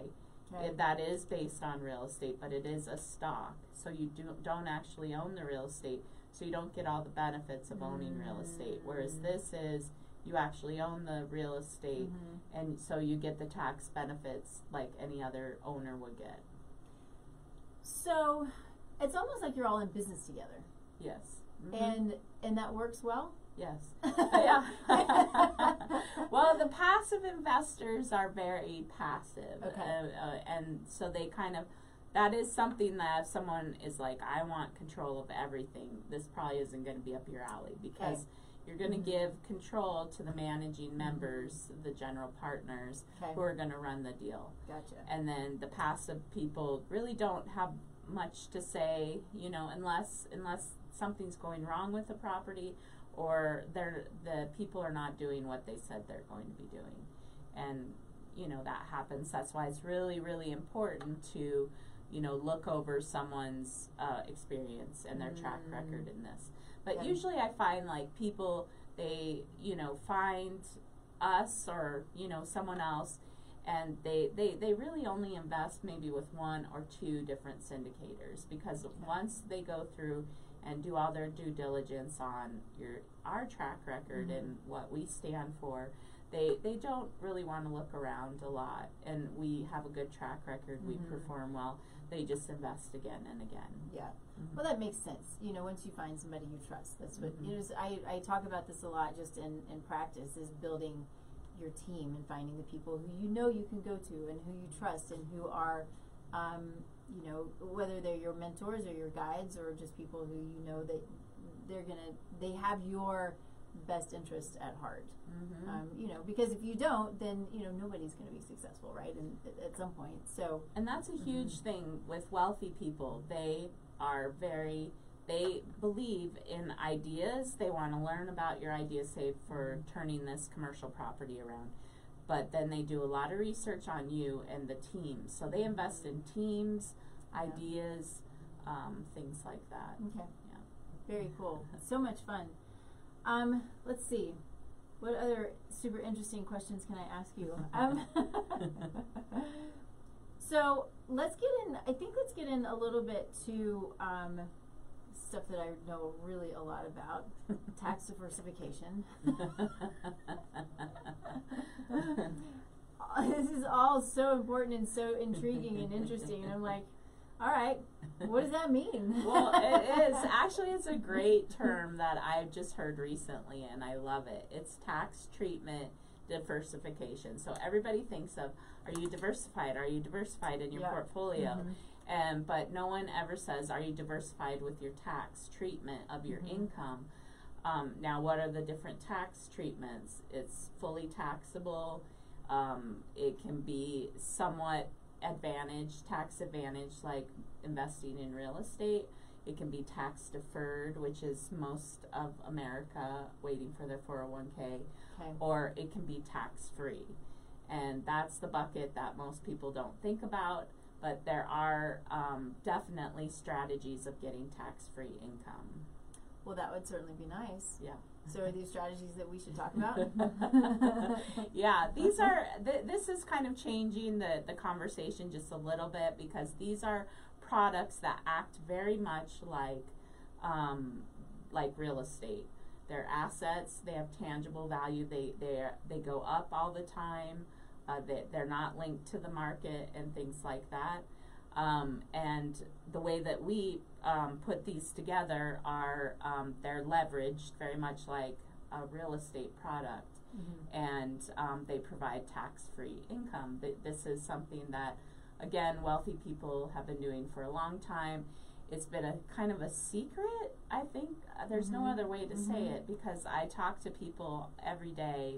Okay. It, that is based on real estate, but it is a stock. So you do, don't actually own the real estate. So you don't get all the benefits of owning real estate, whereas this is you actually own the real estate, mm-hmm. and so you get the tax benefits like any other owner would get. So it's almost like you're all in business together. Yes. Mm-hmm. And and that works well? Yes. Yeah. Well, the passive investors are very passive, okay. uh, uh, and so they kind of, that is something that if someone is like, I want control of everything, this probably isn't going to be up your alley, because okay. you're going to mm-hmm. give control to the managing members, the general partners, okay. who are going to run the deal. Gotcha. And then the passive people really don't have much to say, you know, unless unless something's going wrong with the property, or they're, the people are not doing what they said they're going to be doing. And, you know, that happens. That's why it's really, really important to you know, look over someone's uh, experience and their mm. track record in this. But yeah. usually I find, like, people, they, you know, find us or, you know, someone else, and they, they, they really only invest maybe with one or two different syndicators, because okay. once they go through and do all their due diligence on your our track record mm. and what we stand for, they they don't really want to look around a lot, and we have a good track record. Mm-hmm. We perform well. They just invest again and again. Yeah. Mm-hmm. Well, that makes sense. You know, once you find somebody you trust, that's what mm-hmm. it is. I, I talk about this a lot just in, in practice, is building your team and finding the people who you know you can go to and who you trust and who are, um, you know, whether they're your mentors or your guides or just people who you know that they're going to, they have your best interest at heart. Mm-hmm. um, you know, because if you don't, then, you know, nobody's going to be successful, right? And at some point, so. And that's a huge mm-hmm. thing with wealthy people. They are very, they believe in ideas. They want to learn about your ideas, say, for turning this commercial property around. But then they do a lot of research on you and the team. So they invest in teams, ideas, yeah. um, things like that. Okay. Yeah. Very cool. So much fun. Um, let's see. What other super interesting questions can I ask you? Um, so let's get in, I think let's get in a little bit to um, stuff that I know really a lot about, tax diversification. This is all so important and so intriguing and interesting, and I'm like, all right, what does that mean? Well, it is. Actually, it's a great term that I've just heard recently, and I love it. It's tax treatment diversification. So everybody thinks of, are you diversified? Are you diversified in your yep. portfolio? Mm-hmm. And, but no one ever says, are you diversified with your tax treatment of your mm-hmm. income? Um, now, what are the different tax treatments? It's fully taxable. Um, it can be somewhat advantage, tax advantage, like investing in real estate. It can be tax deferred, which is most of America waiting for their four oh one K, okay. Or it can be tax free. And that's the bucket that most people don't think about, but there are um, definitely strategies of getting tax free income. Well, that would certainly be nice. Yeah. So are these strategies that we should talk about? Yeah, these are, th this is kind of changing the, the conversation just a little bit, because these are products that act very much like, um, like real estate. They're assets, they have tangible value, they, they, are, they go up all the time, uh, they, they're not linked to the market and things like that. Um, and the way that we um, put these together are um, they're leveraged very much like a real estate product, mm-hmm. and um, they provide tax-free income. Th this is something that, again, wealthy people have been doing for a long time. It's been a kind of a secret, I think. Uh, there's mm-hmm. no other way to mm-hmm. say it, because I talk to people every day.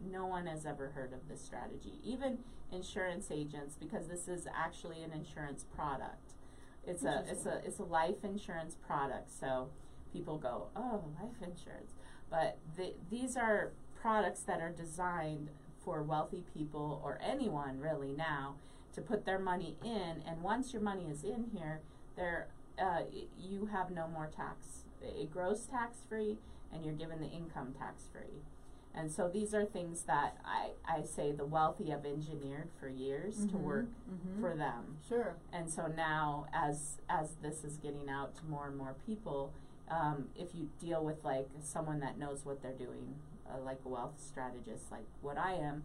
No one has ever heard of this strategy, even insurance agents, because this is actually an insurance product. It's a it's a it's a life insurance product. So people go, oh, life insurance, but the, these are products that are designed for wealthy people, or anyone really now, to put their money in. And once your money is in here, there uh, you have no more tax. It grows tax free, and you're given the income tax free. And so these are things that I, I say the wealthy have engineered for years mm-hmm. to work mm-hmm. for them. Sure. And so now as as this is getting out to more and more people, um, if you deal with like someone that knows what they're doing, uh, like a wealth strategist, like what I am,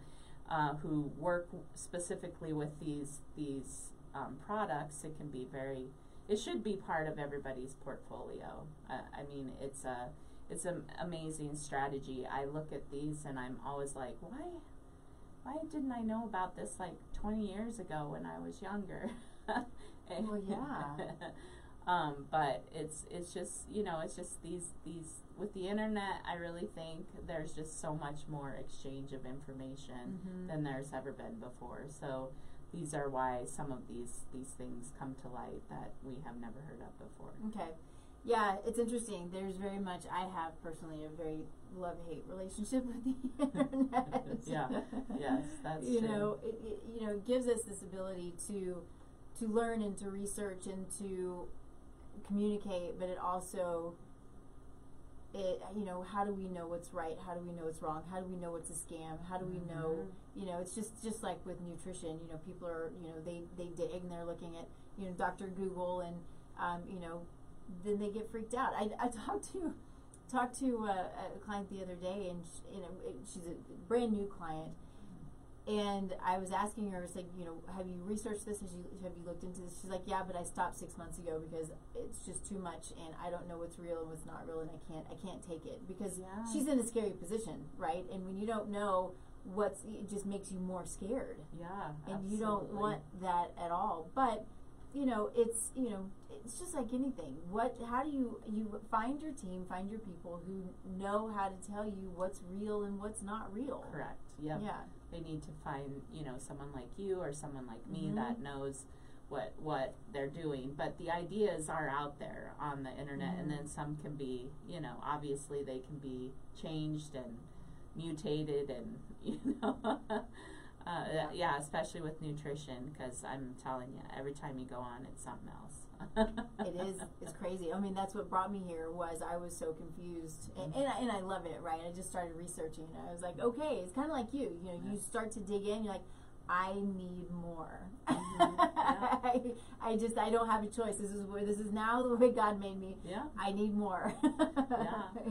uh, who work specifically with these, these um, products, it can be very, it should be part of everybody's portfolio. Uh, I mean, it's a... It's an amazing strategy. I look at these and I'm always like, why, why didn't I know about this like twenty years ago when I was younger? And well, yeah. um, but it's it's just you know it's just these these with the internet. I really think there's just so much more exchange of information mm-hmm. than there's ever been before. So these are why some of these these things come to light that we have never heard of before. Okay. Yeah, it's interesting. There's very much, I have personally a very love-hate relationship with the internet. Yeah, yes, that's you true. Know, it, it, you know, it gives us this ability to to learn and to research and to communicate, but it also, it you know, how do we know what's right? How do we know what's wrong? How do we know what's a scam? How do we mm-hmm. know, you know, it's just, just like with nutrition, you know, people are, you know, they, they dig and they're looking at, you know, Doctor Google and, um, you know, then they get freaked out. I, I talked to talked to a, a client the other day, and she, you know, she's a brand new client, and I was asking her, I was like, you know, have you researched this? And she, have you looked into this? She's like, yeah, but I stopped six months ago because it's just too much, and I don't know what's real and what's not real, and I can't, I can't take it, because yeah. she's in a scary position, right? And when you don't know what's, it just makes you more scared. Yeah, and absolutely. You don't want that at all, but. You know, it's, you know, it's just like anything. What, how do you, you find your team, find your people who know how to tell you what's real and what's not real. Correct. Yep. Yeah. They need to find, you know, someone like you or someone like me mm-hmm. that knows what, what they're doing. But the ideas are out there on the internet mm-hmm. and then some can be, you know, obviously they can be changed and mutated and, you know. Uh, yeah. yeah, especially with nutrition, because I'm telling you, every time you go on, it's something else. It is. It's crazy. I mean, that's what brought me here, was I was so confused. And, and, I, and I love it, right? I just started researching, and I was like, okay, it's kind of like you. You know, you start to dig in, you're like, I need more. Mm-hmm. yeah. I, I just, I don't have a choice. This is where, this is now the way God made me. Yeah. I need more. yeah.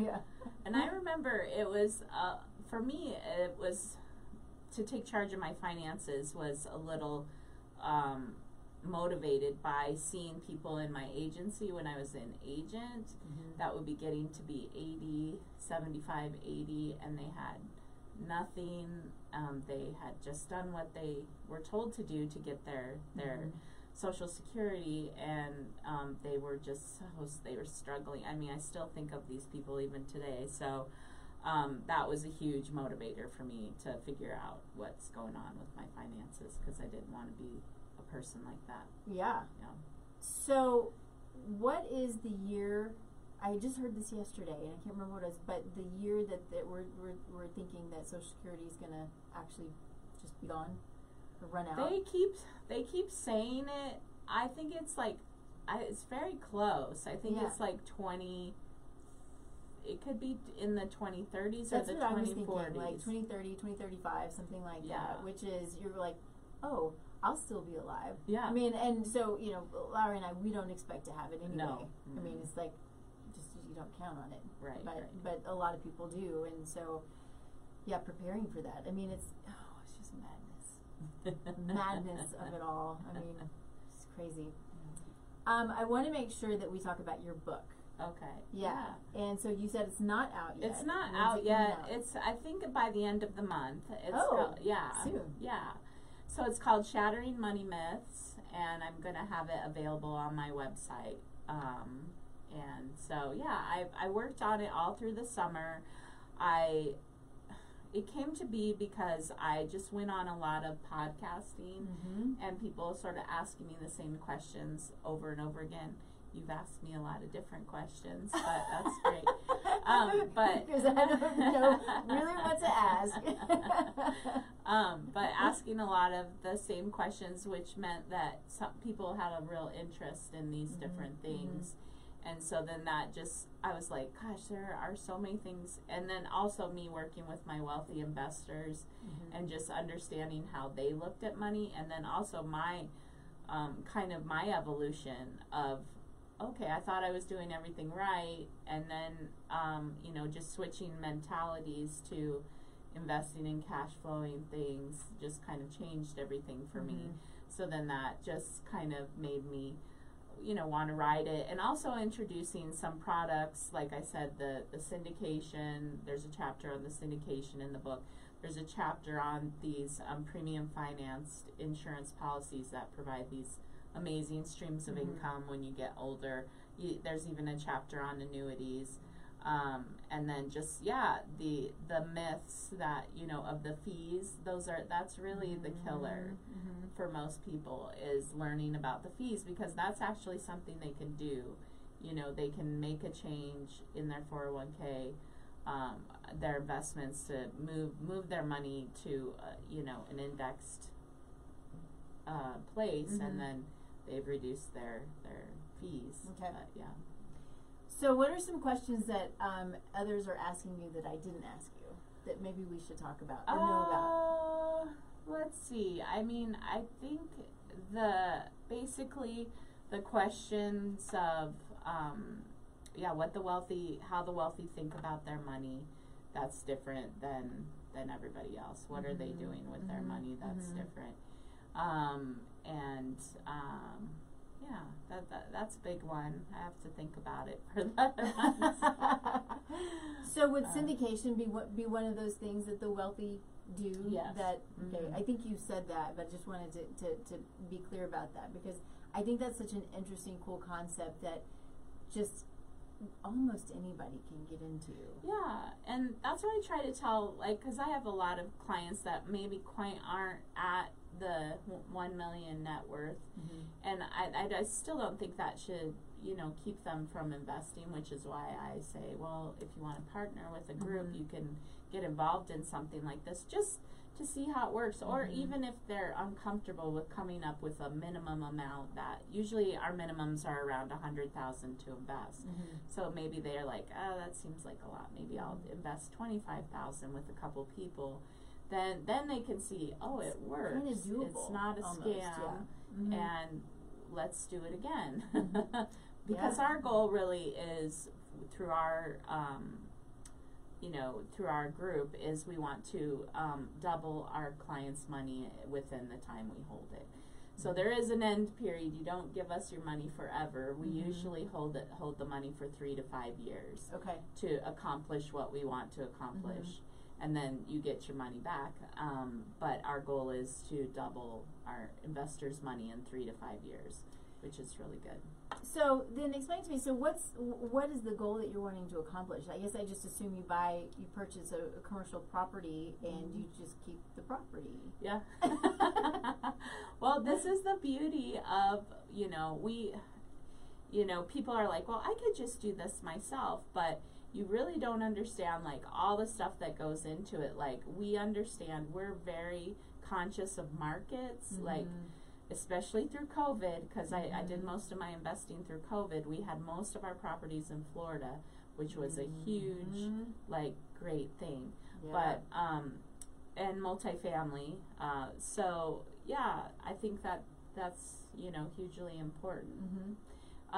yeah. And I remember it was, uh, for me, it was... to take charge of my finances was a little um, motivated by seeing people in my agency when I was an agent mm-hmm. that would be getting to be eighty, seventy-five, eighty, and they had nothing. Um, they had just done what they were told to do to get their, their mm-hmm. Social Security, and um, they were just, they were struggling. I mean, I still think of these people even today, so Um, that was a huge motivator for me to figure out what's going on with my finances, because I didn't want to be a person like that. Yeah. yeah. So what is the year, I just heard this yesterday, and I can't remember what it was, but the year that, that we're, we're, we're thinking that Social Security is going to actually just be gone or run out? They keep, they keep saying it. I think it's like, I, it's very close. I think yeah. it's like twenty... It could be in the twenty thirties That's or the what twenty forties. I was thinking, like twenty thirty, twenty thirty-five, something like yeah. that, which is, you're like, oh, I'll still be alive. Yeah. I mean, and so, you know, Larry and I, we don't expect to have it anyway. No. Mm-hmm. I mean, it's like, just, you don't count on it. Right. But, right. but a lot of people do, and so, yeah, preparing for that. I mean, it's, oh, it's just madness. madness of it all. I mean, it's crazy. Um, I want to make sure that we talk about your book. Okay. Yeah. yeah. And so you said it's not out yet. It's not out it yet. Out? It's, I think, by the end of the month. It's oh, called, yeah. Soon. Yeah. So it's called Shattering Money Myths, and I'm going to have it available on my website. Um, and so, yeah, I, I worked on it all through the summer. I It came to be because I just went on a lot of podcasting, mm-hmm. and people sort of asking me the same questions over and over again. You've asked me a lot of different questions, but that's great. Um, but because I don't know really what to ask. um, but asking a lot of the same questions, which meant that some people had a real interest in these mm-hmm. different things. Mm-hmm. And so then that just, I was like, gosh, there are so many things. And then also me working with my wealthy investors mm-hmm. and just understanding how they looked at money. And then also my, um, kind of my evolution of, okay, I thought I was doing everything right, and then, um, you know, just switching mentalities to investing in cash flowing things just kind of changed everything for mm-hmm. me. So then that just kind of made me, you know, want to ride it. And also introducing some products, like I said, the, the syndication, there's a chapter on the syndication in the book. There's a chapter on these um, premium financed insurance policies that provide these amazing streams of mm-hmm. income when you get older. You, there's even a chapter on annuities, um, and then just yeah, the the myths that you know of the fees. Those are that's really mm-hmm. the killer mm-hmm. for most people, is learning about the fees, because that's actually something they can do. You know, they can make a change in their four oh one k, um, their investments, to move move their money to uh, you know an indexed uh, place, mm-hmm. and then they've reduced their their fees. Okay. But, yeah. So what are some questions that um, others are asking you that I didn't ask you that maybe we should talk about or uh, know about? Let's see. I mean, I think the basically the questions of um, yeah, what the wealthy, how the wealthy think about their money, that's different than than everybody else. What mm-hmm. are they doing with mm-hmm. their money? That's mm-hmm. different. Um, and um, yeah, that, that that's a big one. I have to think about it for that. So would syndication be what be one of those things that the wealthy do? Yes. That okay. Mm-hmm. I think you said that, but I just wanted to, to, to be clear about that, because I think that's such an interesting, cool concept that just almost anybody can get into. Yeah, and that's what I try to tell, like, because I have a lot of clients that maybe quite aren't at the one million net worth, mm-hmm. and I, I, I still don't think that should, you know, keep them from investing, which is why I say, well, if you want to partner with a group, mm-hmm. you can get involved in something like this, just to see how it works, mm-hmm. or even if they're uncomfortable with coming up with a minimum amount. That usually our minimums are around a hundred thousand to invest. Mm-hmm. So maybe they're like, oh, that seems like a lot. Maybe I'll invest twenty-five thousand with a couple people. Then then they can see, oh, it works. Kind of doable, it's not a almost, scam, yeah. mm-hmm. and let's do it again. Because yeah. our goal really is through our. Um, you know, through our group is we want to um, double our clients' money within the time we hold it. Mm-hmm. So there is an end period. You don't give us your money forever. We mm-hmm. usually hold it, hold the money for three to five years okay. to accomplish what we want to accomplish. Mm-hmm. And then you get your money back. Um, but our goal is to double our investors' money in three to five years, which is really good. So then, explain to me. So what's what is the goal that you're wanting to accomplish? I guess I just assume you buy, you purchase a, a commercial property, and mm-hmm. you just keep the property. Yeah. Well, this is the beauty of, you know, we, you know, people are like, well, I could just do this myself, but you really don't understand like all the stuff that goes into it. Like we understand, we're very conscious of markets, mm-hmm. like. Especially through COVID, because mm-hmm. I, I did most of my investing through COVID. We had most of our properties in Florida, which was mm-hmm. a huge, like, great thing. Yeah. But, um, and multifamily. Uh, so, yeah, I think that that's, you know, hugely important. Mm-hmm.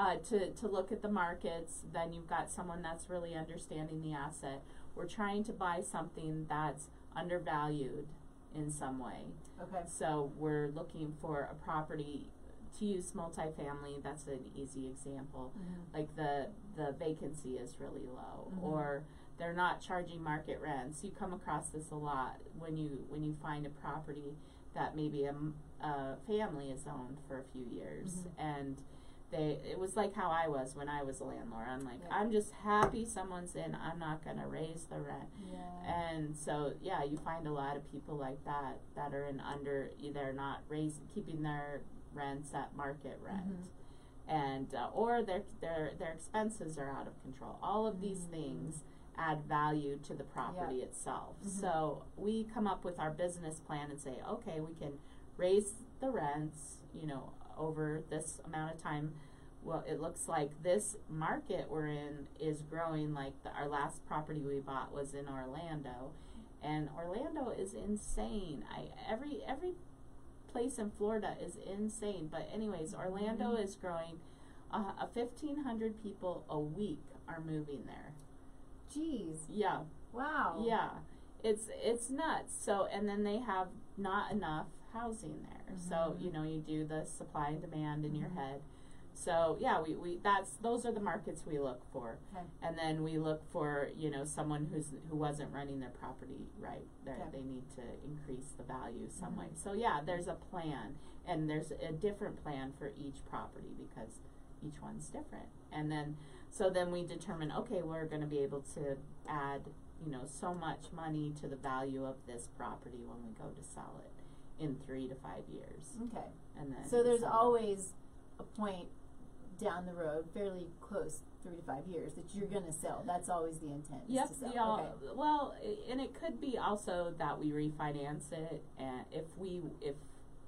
uh, to, to look at the markets, then you've got someone that's really understanding the asset. We're trying to buy something that's undervalued in some way. Okay. So we're looking for a property to use multifamily. That's an easy example. Mm-hmm. Like the the vacancy is really low, mm-hmm. or they're not charging market rents. You come across this a lot when you when you find a property that maybe a, a family has owned for a few years, mm-hmm. and they it was like how I was when I was a landlord. I'm like, yeah. I'm just happy someone's in. I'm not gonna raise the rent. Yeah. And so yeah, you find a lot of people like that that are in under either not raise keeping their rents at market rent, mm-hmm. and uh, or their their their expenses are out of control. All of mm-hmm. these things add value to the property yep. itself. Mm-hmm. So we come up with our business plan and say, okay, we can raise the rents, you know, over this amount of time. Well, it looks like this market we're in is growing. Like the, our last property we bought was in Orlando, and Orlando is insane. I every every place in Florida is insane. But anyways, Orlando mm-hmm. is growing. Uh, a fifteen hundred people a week are moving there. Jeez. Yeah. Wow. Yeah, it's it's nuts. So and then they have not enough housing there, mm-hmm. so you know you do the supply and demand in mm-hmm. your head. So yeah, we, we that's those are the markets we look for, okay. and then we look for you know someone who's who wasn't running their property right. There okay. they need to increase the value some mm-hmm. way. So yeah, there's a plan, and there's a different plan for each property because each one's different. And then so then we determine okay, we're going to be able to add you know so much money to the value of this property when we go to sell it in three to five years. Okay. And then so there's always a point down the road, fairly close, three to five years, that you're going to sell. That's always the intent. Yep. Is to sell. Yeah. Okay. Well, and it could be also that we refinance it, and if we if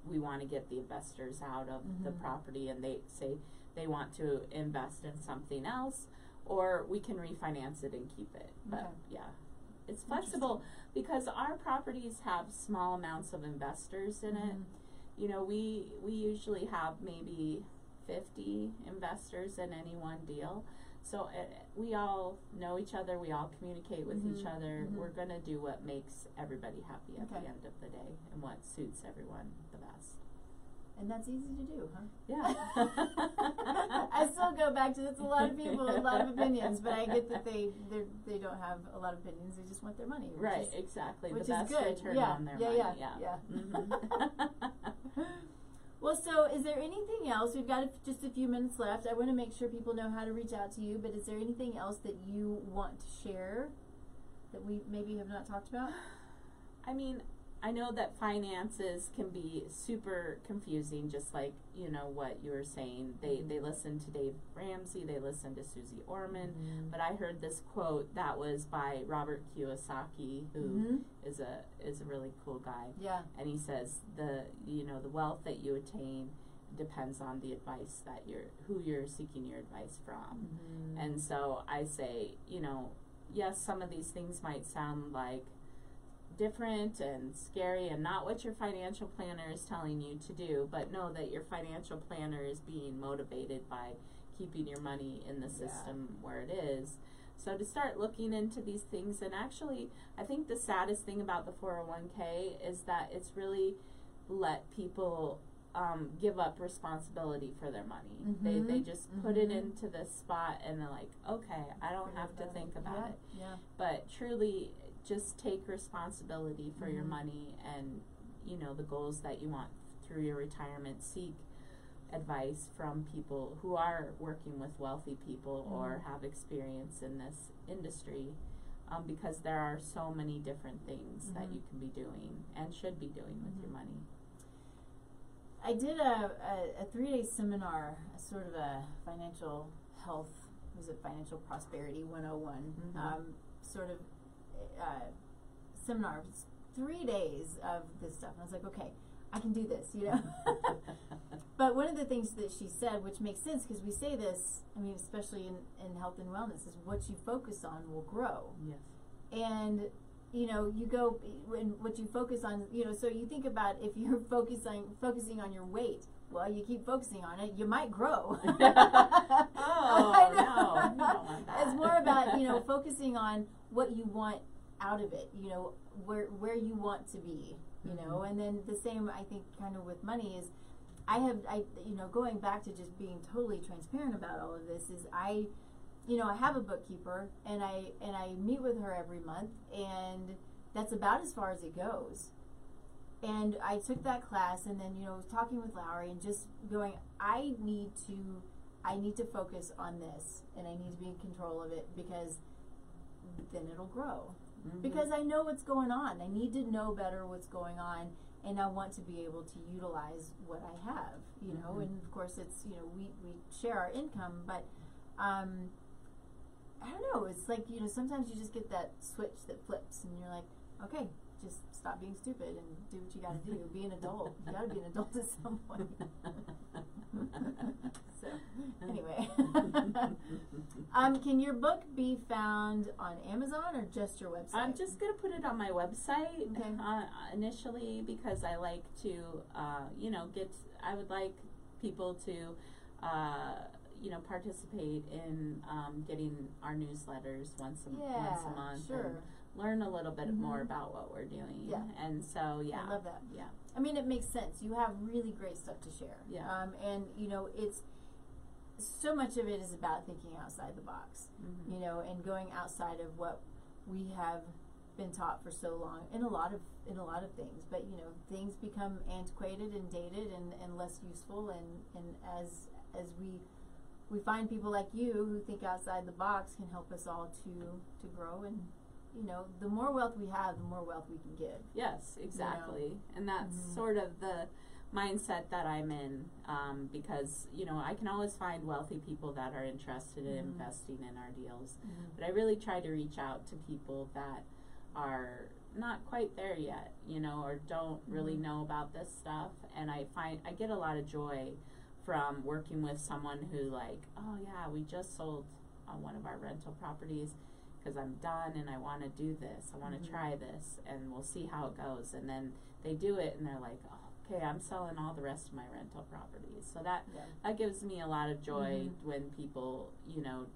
we want to get the investors out of mm-hmm. the property, and they say they want to invest in something else, or we can refinance it and keep it. But okay. yeah. It's flexible because our properties have small amounts of investors in mm-hmm. it. You know, we we usually have maybe fifty investors in any one deal. So uh, we all know each other. We all communicate with mm-hmm. each other. Mm-hmm. We're going to do what makes everybody happy at okay. the end of the day and what suits everyone the best. And that's easy to do, huh? Yeah. I still go back to that's a lot of people with a lot of opinions, but I get that they they don't have a lot of opinions. They just want their money. Right, is, exactly. Which the is best good. Return yeah. on their yeah, money. Yeah, yeah, yeah. Mm-hmm. Well, so is there anything else? We've got a, just a few minutes left. I want to make sure people know how to reach out to you, but is there anything else that you want to share that we maybe have not talked about? I mean, I know that finances can be super confusing, just like, you know, what you were saying. They they listen to Dave Ramsey, they listen to Susie Orman, mm-hmm. but I heard this quote that was by Robert Kiyosaki, who mm-hmm. is a is a really cool guy. Yeah. And he says the you know, the wealth that you attain depends on the advice that you're who you're seeking your advice from. Mm-hmm. And so I say, you know, yes, some of these things might sound like different and scary and not what your financial planner is telling you to do, but know that your financial planner is being motivated by keeping your money in the system yeah. where it is. So to start looking into these things, and actually I think the saddest thing about the four oh one K is that it's really let people um, give up responsibility for their money. Mm-hmm. They they just mm-hmm. put it into this spot and they're like, okay, I don't Forget have to think it. about yeah. it. Yeah. But truly, just take responsibility for mm-hmm. your money and, you know, the goals that you want through your retirement. Seek advice from people who are working with wealthy people mm-hmm. or have experience in this industry, um, because there are so many different things mm-hmm. that you can be doing and should be doing with mm-hmm. your money. I did a, a, a three-day seminar, a sort of a financial health, was it financial prosperity one oh one, mm-hmm. um, sort of Uh, seminar, three days of this stuff, and I was like, okay, I can do this, you know. But one of the things that she said, which makes sense because we say this, I mean, especially in, in health and wellness, is what you focus on will grow. Yes. And you know, you go when what you focus on, you know, so you think about if you're focusing focusing on your weight. Well, you keep focusing on it, you might grow. oh, I know. No, you don't want that. It's more about, you know, focusing on what you want out of it, you know, where where you want to be, you mm-hmm. know. And then the same, I think, kind of with money is, I have, I you know, going back to just being totally transparent about all of this is I, you know, I have a bookkeeper and I and I meet with her every month, and that's about as far as it goes. And I took that class, and then, you know, talking with Lowry and just going, I need to, I need to focus on this, and I need to be in control of it, because then it'll grow. Mm-hmm. Because I know what's going on. I need to know better what's going on, and I want to be able to utilize what I have, you know. Mm-hmm. And, of course, it's, you know, we, we share our income, but um, I don't know. It's like, you know, sometimes you just get that switch that flips, and you're like, okay, just stop being stupid and do what you got to do. Be an adult. You got to be an adult at some point. So, anyway. um, can your book be found on Amazon or just your website? I'm just going to put it on my website okay. uh, initially, because I like to, uh, you know, get, I would like people to, uh, you know, participate in um, getting our newsletters once a, yeah, once a month. Sure. And, learn a little bit mm-hmm. more about what we're doing. Yeah. And so, yeah. I love that. Yeah. I mean, it makes sense. You have really great stuff to share. Yeah. Um, and, you know, it's so much of it is about thinking outside the box, mm-hmm. you know, and going outside of what we have been taught for so long in a lot of, in a lot of things. But, you know, things become antiquated and dated and, and less useful. And, and as, as we we find people like you who think outside the box can help us all to, to grow and, you know, the more wealth we have, the more wealth we can give. Yes, exactly. You know? And that's mm-hmm. sort of the mindset that I'm in, um, because, you know, I can always find wealthy people that are interested in mm-hmm. investing in our deals. Mm-hmm. But I really try to reach out to people that are not quite there yet, you know, or don't really mm-hmm. know about this stuff. And I find I get a lot of joy from working with someone who, like, oh, yeah, we just sold on one of our rental properties. Because I'm done and I want to do this. I want to mm-hmm. try this, and we'll see how it goes. And then they do it, and they're like, oh, okay, I'm selling all the rest of my rental properties. So that, yeah. that gives me a lot of joy mm-hmm. when people, you know,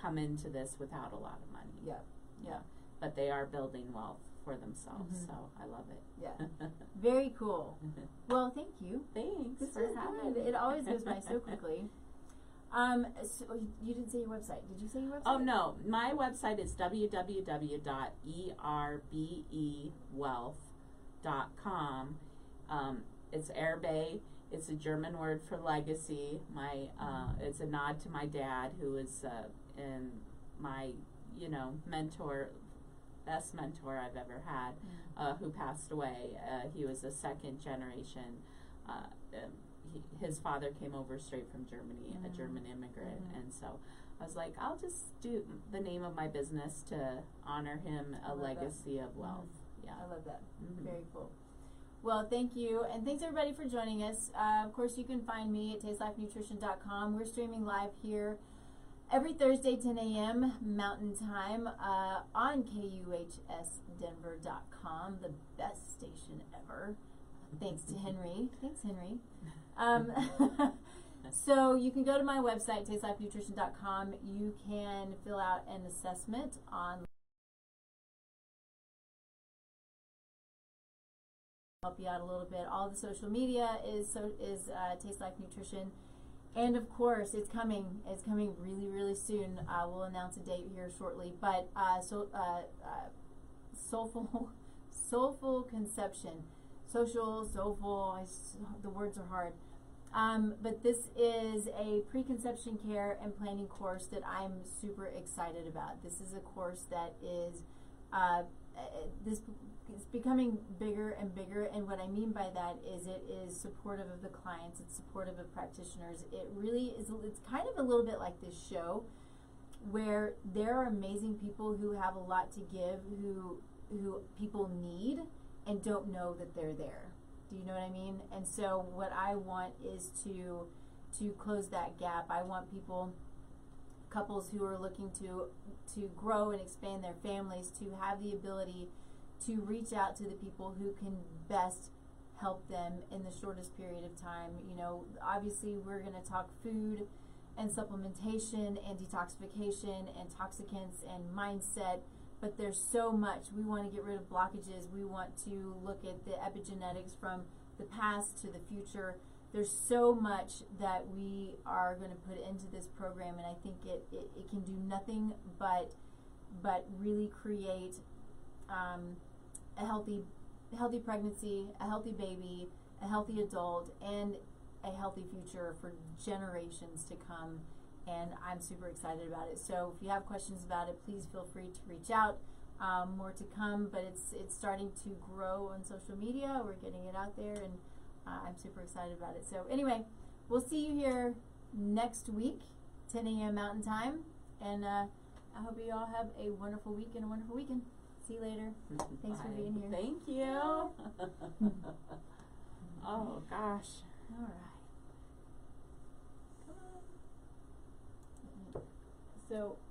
come into this without a lot of money. Yeah, yeah. But they are building wealth for themselves, mm-hmm. so I love it. Yeah, very cool. Well, thank you. Thanks this for having me. It always goes by so quickly. Um, so you didn't say your website. Did you say your website? Oh, no. My website is w w w dot erbe wealth dot com. Um, it's Erbe. It's a German word for legacy. My uh, it's a nod to my dad, who is uh, in my, you know, mentor, best mentor I've ever had, uh, who passed away. Uh, he was a second generation. Uh, he, his father came over straight from Germany, mm. a German immigrant, mm. and so I was like, I'll just do the name of my business to honor him, a legacy that. of wealth. Mm. Yeah, I love that. Mm-hmm. Very cool. Well, thank you, and thanks everybody for joining us. Uh, of course, you can find me at taste life nutrition dot com. We're streaming live here every Thursday, ten a m Mountain Time, uh, on K U H S Denver dot com, the best station ever. Thanks to Henry. Thanks, Henry. Um, so you can go to my website, taste life nutrition dot com. You can fill out an assessment online. Help you out a little bit. All the social media is so is uh, Taste Life Nutrition, and of course it's coming. It's coming really, really soon. Uh, we'll announce a date here shortly. But uh, so uh, uh, soulful, soulful conception, social, soulful. I, the words are hard. Um, but this is a preconception care and planning course that I'm super excited about. This is a course that is uh, this. It's becoming bigger and bigger, and what I mean by that is it is supportive of the clients, it's supportive of practitioners. It really is, it's kind of a little bit like this show where there are amazing people who have a lot to give, who who people need and don't know that they're there. Do you know what I mean? And so what I want is to to close that gap. I want people, couples who are looking to to grow and expand their families, to have the ability to reach out to the people who can best help them in the shortest period of time. You know, obviously we're going to talk food and supplementation and detoxification and toxicants and mindset, but there's so much. We want to get rid of blockages. We want to look at the epigenetics from the past to the future. There's so much that we are going to put into this program, and I think it, it, it can do nothing but, but really create Um, a healthy, healthy pregnancy, a healthy baby, a healthy adult, and a healthy future for generations to come. And I'm super excited about it. So if you have questions about it, please feel free to reach out. Um, more to come, but it's it's starting to grow on social media. We're getting it out there, and uh, I'm super excited about it. So anyway, we'll see you here next week, ten a m Mountain Time. And uh, I hope you all have a wonderful week and a wonderful weekend. See you later. Thanks Bye. for being here. Thank you. Oh, gosh. All right. Come on. So...